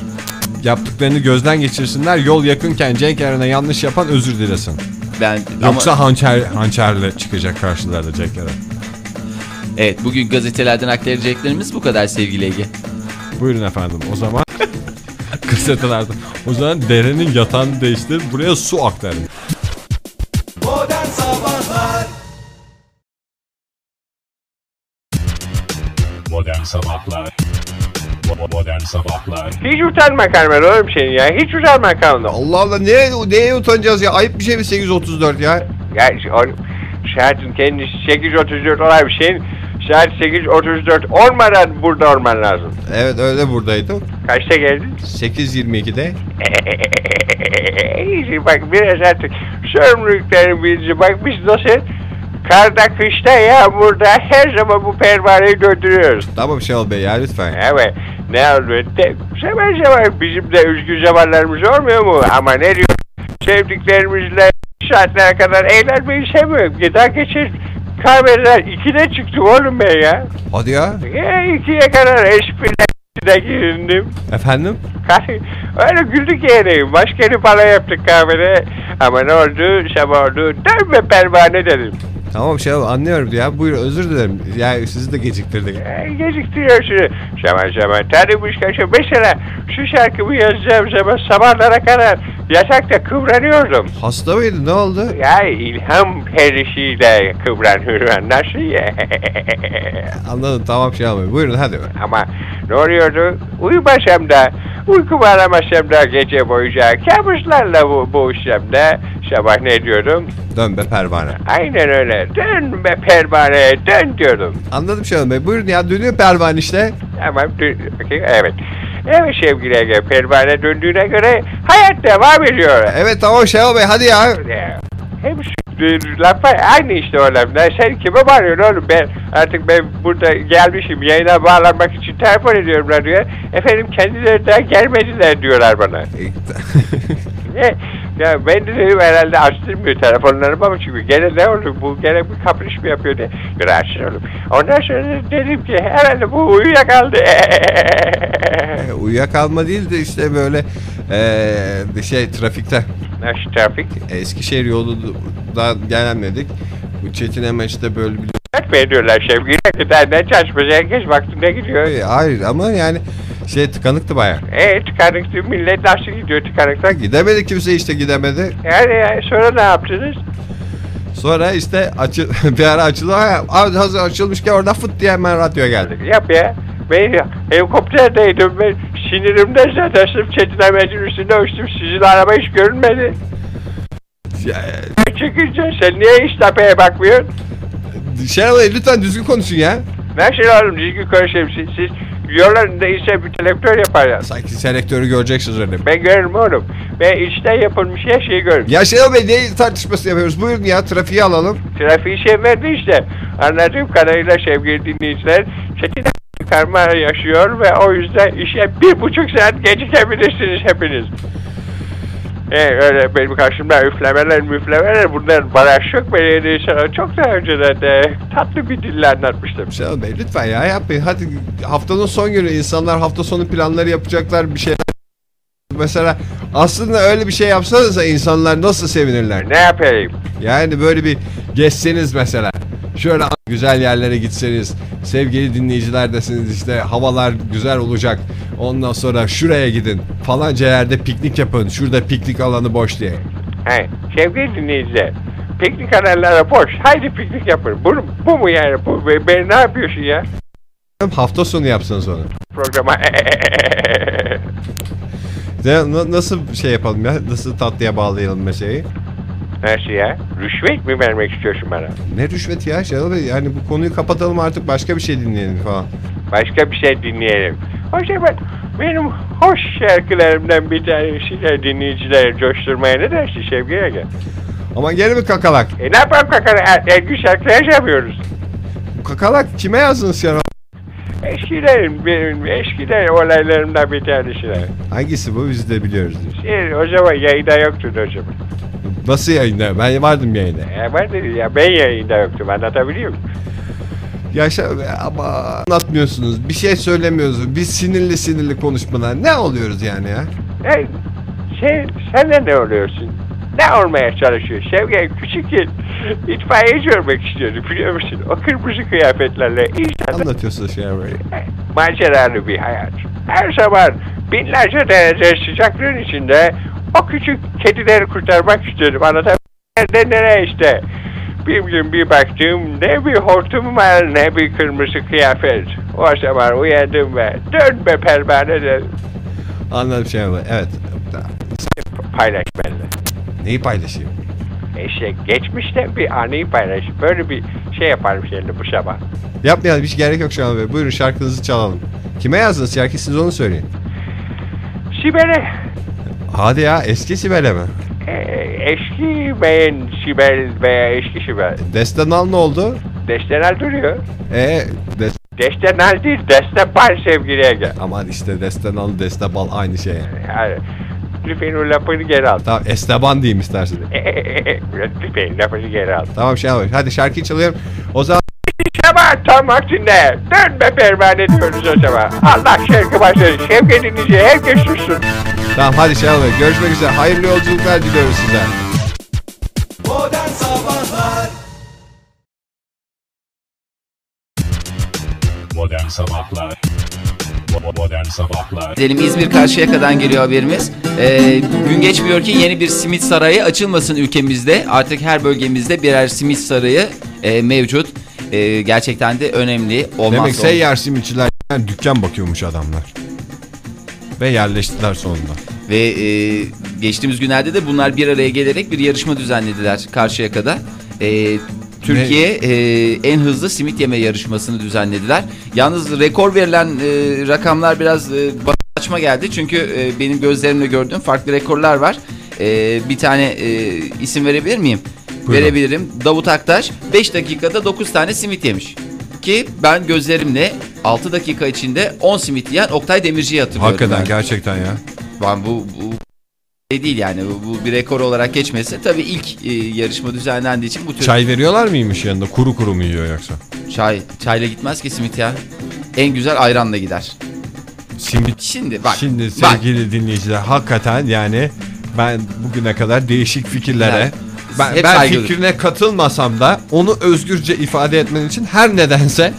Yaptıklarını gözden geçirsinler. Yol yakınken Cenk Eren'e yanlış yapan özür dilesin. Ben, Yoksa ama... hançer, hançerle çıkacak karşılarda Cenk Eren. Evet, bugün gazetelerden aktaracaklarımız bu kadar sevgili Ege. Buyurun efendim o zaman. Gazetelerde. O zaman derenin yatağını değiştirip buraya su aktarın. Modern Sabahlar. Modern Sabahlar. Hiç utanma Karmen, öyle bir şey ya. Hiç utanma Karmen. Allah Allah, neye, neye utanacağız ya? Ayıp bir şey mi sekiz otuz dört ya? Ya şartın kendisi sekiz otuz dört olan bir şeyin. Saat sekiz otuz dört olmadan burada olman lazım. Evet öyle buradaydım. Kaçta geldin? sekiz yirmi iki'de. Bak biraz artık sorumluluklarımızı bak biz nasıl karda, kışta, yağmurda her zaman bu pervaneyi döndürüyoruz. Tamam Şenol Bey ya lütfen. Evet. Ne oluyor? Zaman zaman bizim de üzgün zamanlarımız olmuyor mu? Ama ne diyor? Sevdiklerimizle saatlere kadar eğlenmeyi sevmiyorum. Giden geçir. Kahveler ikide çıktım oğlum ben ya. Hadi ya. E, ikiye kadar espriler içine girindim. Efendim? Öyle güldük yani. Başkeni bana yaptık kahvede. Ama ne oldu? Sabah oldu. Dönme pervane dedim. Tamam şey anlıyorum ya. Buyur özür dilerim. Yani sizi de geciktirdik. E, geciktiriyorsunuz. Zaman zaman tanımış kaşı. Mesela şu şarkımı yazacağım zaman sabahlara kadar yatakta kıvranıyordum. Hasta mıydın? Ne oldu? Ya ilham perişiyle kıvranıyorum. Nasıl ya? Anladım. Tamam şey abi. Buyurun hadi. Ama ne oluyordu? Uyumasam da, uykumu aramasam da gece boyunca kabuslarla bu, boğuşsam da sabah ne diyordum? Dön be pervane. Aynen öyle. Dön be pervane. Dön diyordum. Anladım Şenol Bey. Buyurun ya. Dönüyor pervane işte. Tamam. Evet. Evet sevgili pervane döndüğüne göre hayat devam ediyor. Evet tamam Şenol Bey. Hadi ya. Hem şu laflar aynı işte oğlum. Sen kime bağırıyorsun oğlum? Ben artık ben burada gelmişim. Yayına bağlanmak için telefon ediyorumlar diyor. Efendim kendileri daha gelmediler diyorlar bana. Ne? Ya ben de dedim herhalde açtırmıyor telefonlarımı ama çünkü gene ne oldu bu gene bir kapriş mi yapıyor diye rahatsız oldum. Ondan sonra dedim ki herhalde bu uyuyakaldı. Uyuyakalma değil de işte böyle ee, şey trafikte. Nasıl trafik? Eskişehir yolundan gelemedik. Bu Çetin hemen işte böyle bir... Etmediyorlar sevgili. Ne çalışması herkes vaktinde gidiyor. Hayır ama yani... Şey tıkanıktı baya. E tıkanıktı. Millet nasıl gidiyor tıkanıktan? Gidemedi kimse işte gidemedi. Yani, yani sonra ne yaptınız? Sonra işte açı, bir ara açıldı. Hazır açılmışken orada fıt diye hemen radyoya geldik. Yap ya. Ben helikopterdeydim. Ben sinirimden zaten sırf Çetin Ahmet'in üstünde uçtum. Sizin araba hiç görünmedi. Ya, ben çıkınca sen niye hiç tapeye bakmıyorsun? Şenol Bey lütfen düzgün konuşun ya. Nasıl oğlum düzgün konuşayım siz? siz Yollarında ise bir selektör yaparlar. Sanki selektörü göreceksiniz öyle. Ben görürüm oğlum. Ben içten yapılmış her şeyi görürüm. Ya Şenol Bey ne tartışması yapıyoruz? Buyurun ya trafiği alalım. Trafiği sevmedi işte. Anladığım kadarıyla sevgili dinleyiciler. Çetin karma yaşıyor ve o yüzden işe bir buçuk saat gecikebilirsiniz hepiniz. Ee, öyle benim karşımda üflemeler müflemeler bunlar bana şok belediye sana çok daha önceden de tatlı bir dille anlatmıştım. Şenol Bey lütfen ya yapmayın hadi haftanın son günü insanlar hafta sonu planları yapacaklar bir şeyler mesela aslında öyle bir şey yapsanız da insanlar nasıl sevinirler. Ne yapayım? Yani böyle bir geçseniz mesela şöyle güzel yerlere gitseniz sevgili dinleyiciler desiniz işte havalar güzel olacak. Ondan sonra şuraya gidin. Falanca yerde piknik yapın. Şurada piknik alanı boş diye. He, sevgili dinleyiciler. Piknik alanları boş. Haydi piknik yapın. Bu, bu mu yani? Bu, ben ne yapıyorsun ya? Hafta sonu yapsın sonra. Programa. Nasıl şey yapalım ya? Nasıl tatlıya bağlayalım meseleyi? Nasıl ya? Rüşvet mi vermek istiyorsun bana? Ne rüşvet ya? Yani bu konuyu kapatalım artık başka bir şey dinleyelim falan. Başka bir şey dinleyelim. O zaman benim hoş şarkılarımdan bir tanesiyle dinleyicileri coşturmaya ne dersin Şevki Aga? Ama gene mi kakalak? E ne yapalım kakalak? Ergün şarkılar yapıyoruz. Kakalak kime yazdınız ya? Eskilerim, benim eskilerin olaylarımdan bir tanesiyle. Hangisi bu? Biz de biliyoruz. Şey, o zaman yayında yoktun o zaman. Nasıl yayında? Ben vardım yayında. E, vardım ya. Ben yayında yoktum. Anlatabiliyor muyum? Yaşa ama anlatmıyorsunuz. Bir şey söylemiyoruz. Biz sinirli sinirli konuşmalar. Ne oluyoruz yani ya? Hey, şey, sen de ne oluyorsun? Ne olmaya çalışıyorsun? Şevge küçükken itfaiyeci olmak istiyordu biliyor musun? O kırmızı kıyafetlerle insanlar... Anlatıyorsun Şevge. Maceralı bir hayat. Her zaman binlerce derece sıcaklığın içinde o küçük kedileri kurtarmak istiyordum. Anlatabiliyor musun? Nerede nereye işte? Bir gün bir baktım, ne bir hortum var, ne bir kırmızı kıyafet. O zaman uyandım ve dön be pervane dedim. Anladım şey var, evet. Paylaş benimle. Neyi paylaşayım? E işte geçmişten bir anıyı paylaş. Böyle bir şey yaparım şimdi bu sabah. Yapmayalım, hiç gerek yok Şenol Bey. Buyurun şarkınızı çalalım. Kime yazdınız şarkıyı siz onu söyleyin. Sibel'e. Hadi ya, eski Sibel'e mi? Eski ben Sibel veya eski Sibel. Destenal ne oldu? Destenal duruyor. Eee des... Destenal değil, Destebal sevgiliye gel. Aman işte Destenal, Destebal aynı şey. Yani lütfen o lafını geri al. Tamam, Esteban diyeyim istersen. Lütfen lafını geri al. Tamam şey abi, hadi şarkıyı çalıyorum. O zaman... Şaba tam vaktinde dönme pervane diyoruz o zaman. Allah şarkı başlasın, sevgilinizi herkes sussun. Tamam hadi Şahin Bey, görüşmek üzere. Hayırlı yolculuklar diliyoruz size. Modern Sabahlar. Modern Sabahlar. Modern Sabahlar. İzmir Karşıyaka'dan geliyor haberimiz. Ee, gün geçmiyor ki yeni bir simit sarayı açılmasın ülkemizde. Artık her bölgemizde birer simit sarayı e, mevcut. E, gerçekten de önemli. Olmazsa demek seyyar simitçiler dükkan bakıyormuş adamlar. Ve yerleştiler sonunda. Ve e, geçtiğimiz günlerde de bunlar bir araya gelerek bir yarışma düzenlediler Karşıyaka'da. E, Türkiye e, en hızlı simit yeme yarışmasını düzenlediler. Yalnız rekor verilen e, rakamlar biraz e, saçma geldi. Çünkü e, benim gözlerimle gördüğüm farklı rekorlar var. E, bir tane e, isim verebilir miyim? Buyurun. Verebilirim. Davut Aktaş beş dakikada dokuz tane simit yemiş. Ki ben gözlerimle altı dakika içinde on simit yiyen Oktay Demirci'yi hatırlıyorum. Hakikaten ben. Gerçekten ya. Ben bu, bu şey değil yani, bu, bu bir rekor olarak geçmesi. Tabii ilk e, yarışma düzenlendiği için bu tür... Çay veriyorlar mıymış yanında? Kuru kuru mu yiyor yoksa? Çay, çayla gitmez ki simit ya. En güzel ayranla gider. Simit. Şimdi bak. Şimdi sevgili bak. Dinleyiciler, hakikaten yani ben bugüne kadar değişik fikirlere... Yani. Ben, ben fikrine katılmasam da onu özgürce ifade etmen için her nedense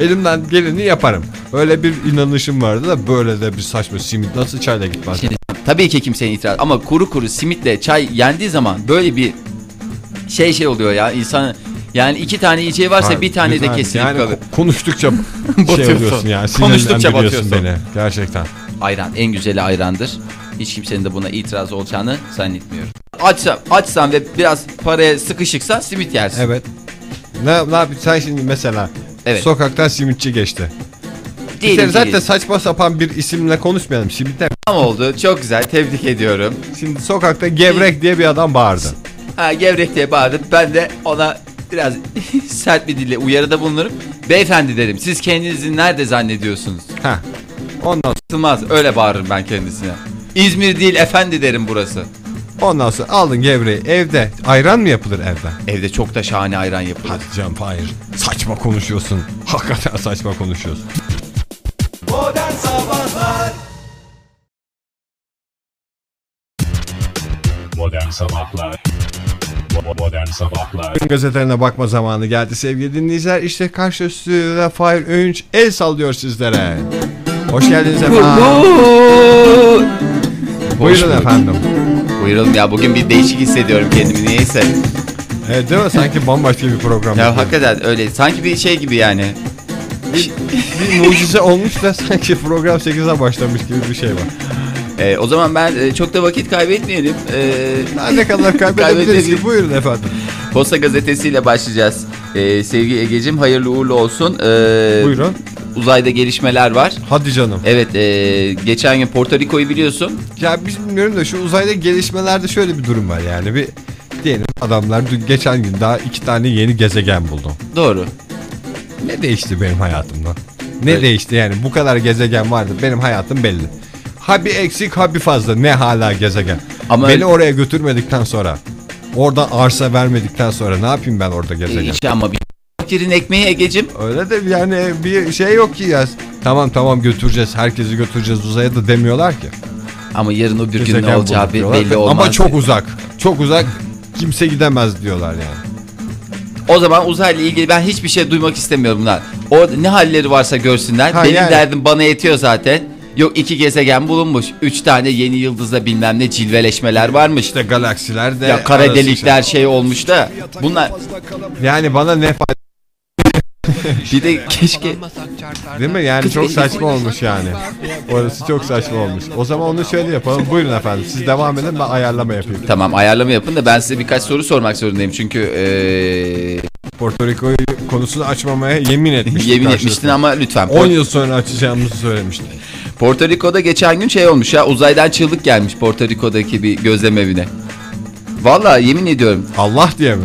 elimden geleni yaparım. Öyle bir inanışım vardı da böyle de bir saçma simit nasıl çayla gitmez. Şimdi, tabii ki kimsenin itirazı ama kuru kuru simitle çay yendiği zaman böyle bir şey şey oluyor ya insan. Yani iki tane yiyeceği varsa abi, bir tane bir de tane, kesinlikle yani kalır. Konuştukça şey oluyorsun yani. Konuştukça batıyorsun beni gerçekten. Ayran en güzeli ayrandır. Hiç kimsenin de buna itiraz olacağını zannetmiyorum. Açsan, açsan ve biraz paraya sıkışıksa simit yersin. Evet. Ne, ne yapayım sen şimdi mesela evet. Sokaktan simitçi geçti. Değilim, zaten değilim. Saçma sapan bir isimle konuşmayalım. Simitler. Tam oldu. Çok güzel. Tebrik ediyorum. Şimdi sokakta gevrek diye bir adam bağırdı. Ha, gevrek diye bağırdı. Ben de ona biraz sert bir dille uyarıda bulunurum. Beyefendi derim. Siz kendinizi nerede zannediyorsunuz? Ha. Ondan sonra öyle bağırırım ben kendisine. İzmir değil efendi derim burası. Ondan sonra aldın gevreyi evde. Ayran mı yapılır evde? Evde çok da şahane ayran yapılır. Hadi canım hayır. Saçma konuşuyorsun. Hakikaten saçma konuşuyorsun. Modern Sabahlar. Modern Sabahlar. Modern Sabahlar. Gazetelerine bakma zamanı geldi sevgili dinleyiciler. İşte karşı stüdyoda Fahir Öğünç el sallıyor sizlere. Hoş geldiniz efendim. Buyurun efendim. Buyurun ya, bugün bir değişik hissediyorum kendimi niyeyse. Evet değil mi? Sanki bambaşka bir program. Ya hakikaten öyle. Sanki bir şey gibi yani. Bir, bir mucize olmuş da sanki program sekize başlamış gibi bir şey var. Ee, o zaman ben e, çok da vakit kaybetmeyelim. Ee, ne kadar kaybedebiliriz ki? Buyurun efendim. Posta gazetesiyle başlayacağız. Ee, sevgili Egeciğim hayırlı uğurlu olsun. Ee, Buyurun. Uzayda gelişmeler var. Hadi canım. Evet e, geçen gün Porto Rico'yu biliyorsun. Ya biz bilmiyorum da şu uzayda gelişmelerde şöyle bir durum var yani. Bir diyelim adamlar dün geçen gün daha iki tane yeni gezegen buldu. Doğru. Ne değişti benim hayatımda? Ne evet. Değişti yani bu kadar gezegen vardı benim hayatım belli. Ha bir eksik ha bir fazla ne hala gezegen. Ama beni oraya götürmedikten sonra oradan arsa vermedikten sonra ne yapayım ben orada gezegen? E, hiç ama bir... Fakirin ekmeği Egeciğim. Öyle de yani bir şey yok ki ya. Tamam tamam götüreceğiz. Herkesi götüreceğiz uzaya da demiyorlar ki. Ama yarın o bir gezegen gün ne olacağı belli olmaz. Ama çok uzak. Çok uzak. Kimse gidemez diyorlar yani. O zaman uzayla ilgili ben hiçbir şey duymak istemiyorum bunlar. O ne halleri varsa görsünler. Ha, benim yani. Derdim bana yetiyor zaten. Yok iki gezegen bulunmuş. Üç tane yeni yıldızla bilmem ne cilveleşmeler varmış. İşte galaksiler de. Ya kara delikler şey, şey olmuş da. Bunlar. Yani bana ne fayda. Bir de keşke değil mi yani çok saçma olmuş yani orası çok saçma olmuş o zaman onu şöyle yapalım buyurun efendim siz devam edin ben ayarlama yapayım. Tamam ayarlama yapın da ben size birkaç soru sormak zorundayım çünkü ee... Porto Rico konusunu açmamaya yemin etmiştim. Yemin etmiştin ama lütfen on yıl sonra açacağımızı söylemiştim. Porto Rico'da geçen gün şey olmuş ya, uzaydan çığlık gelmiş Porto Rico'daki bir gözlem evine. Valla yemin ediyorum. Allah diye mi?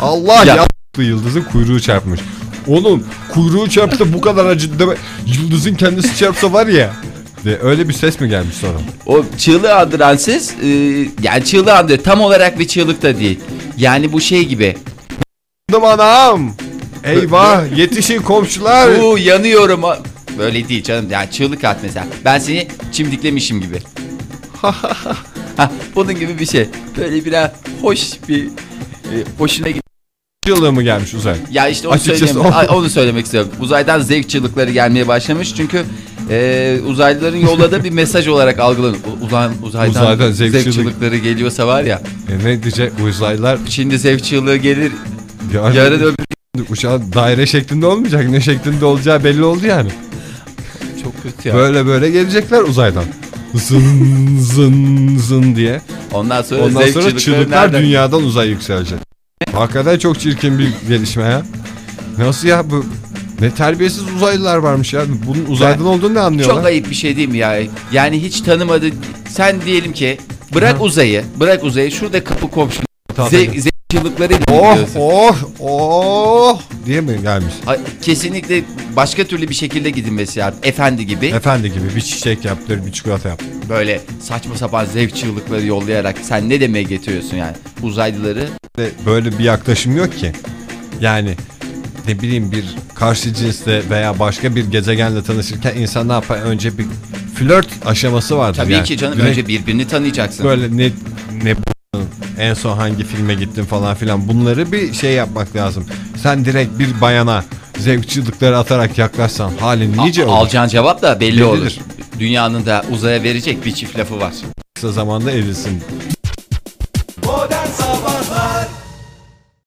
Allah ya. Yıldızın kuyruğu çarpmış. Oğlum kuyruğu çarptı bu kadar acı deme. Yıldızın kendisi çarpsa var ya. De, öyle bir ses mi gelmiş sonra? O çığlığı andıran ses, e, yani çığlığı andırıyor. Tam olarak bir çığlık da değil. Yani bu şey gibi. Anam. Eyvah yetişin komşular. Uuu yanıyorum. Böyle değil canım. Yani çığlık at mesela. Ben seni çimdiklemişim gibi. Ha, bunun gibi bir şey. Böyle biraz hoş bir e, hoşuna gidiyor. Çığlığı mı gelmiş uzay? Ya işte onu, onu söylemek istiyorum. Uzaydan zevk çığlıkları gelmeye başlamış. Çünkü e, uzaylıların yolladığı bir mesaj olarak algılanıyor. Uzay, uzaydan, uzaydan zevk, zevk çığlıkları geliyorsa var ya. E ne diyecek uzaylılar? Şimdi zevk çığlığı gelir. Yani, yarın öbür uçağın daire şeklinde olmayacak. Ne şeklinde olacağı belli oldu yani. Çok kötü ya. Böyle böyle gelecekler uzaydan. Zın zın zın diye. Ondan sonra, Ondan sonra çığlıklar, çığlıklar dünyadan uzay yükselecek. Hakikaten çok çirkin bir gelişme ya. Nasıl ya bu? Ne terbiyesiz uzaylılar varmış ya. Bunun uzaydan yani, olduğunu ne anlıyorlar? Çok ayıp bir şey değil mi ya? Yani hiç tanımadı. Sen diyelim ki bırak Hı. uzayı. Bırak uzayı. Şurada kapı komşu. Zevk ze çığlıklarıyla oh, gidiyorsun. Oh oh diye mi gelmiş? Ha, kesinlikle başka türlü bir şekilde gidilmesi lazım. Efendi gibi. Efendi gibi bir çiçek yaptır, bir çikolata yap. Böyle saçma sapan zevk çığlıkları yollayarak sen ne demeye getiriyorsun yani? Uzaylıları. Böyle bir yaklaşım yok ki. Yani ne bileyim bir karşı cinsle veya başka bir gezegenle tanışırken insan ne yapar? Önce bir flört aşaması vardır. Tabii yani. Ki canım. Direkt önce birbirini tanıyacaksın. Böyle ne... ne... En son hangi filme gittin falan filan bunları bir şey yapmak lazım. Sen direkt bir bayana zevk çığlıkları atarak yaklaşsan halin nice olur. Alacağın cevap da belli Bellidir. Olur. Dünyanın da uzaya verecek bir çift lafı var. Kısa zamanda evlisin. Modern Sabahlar.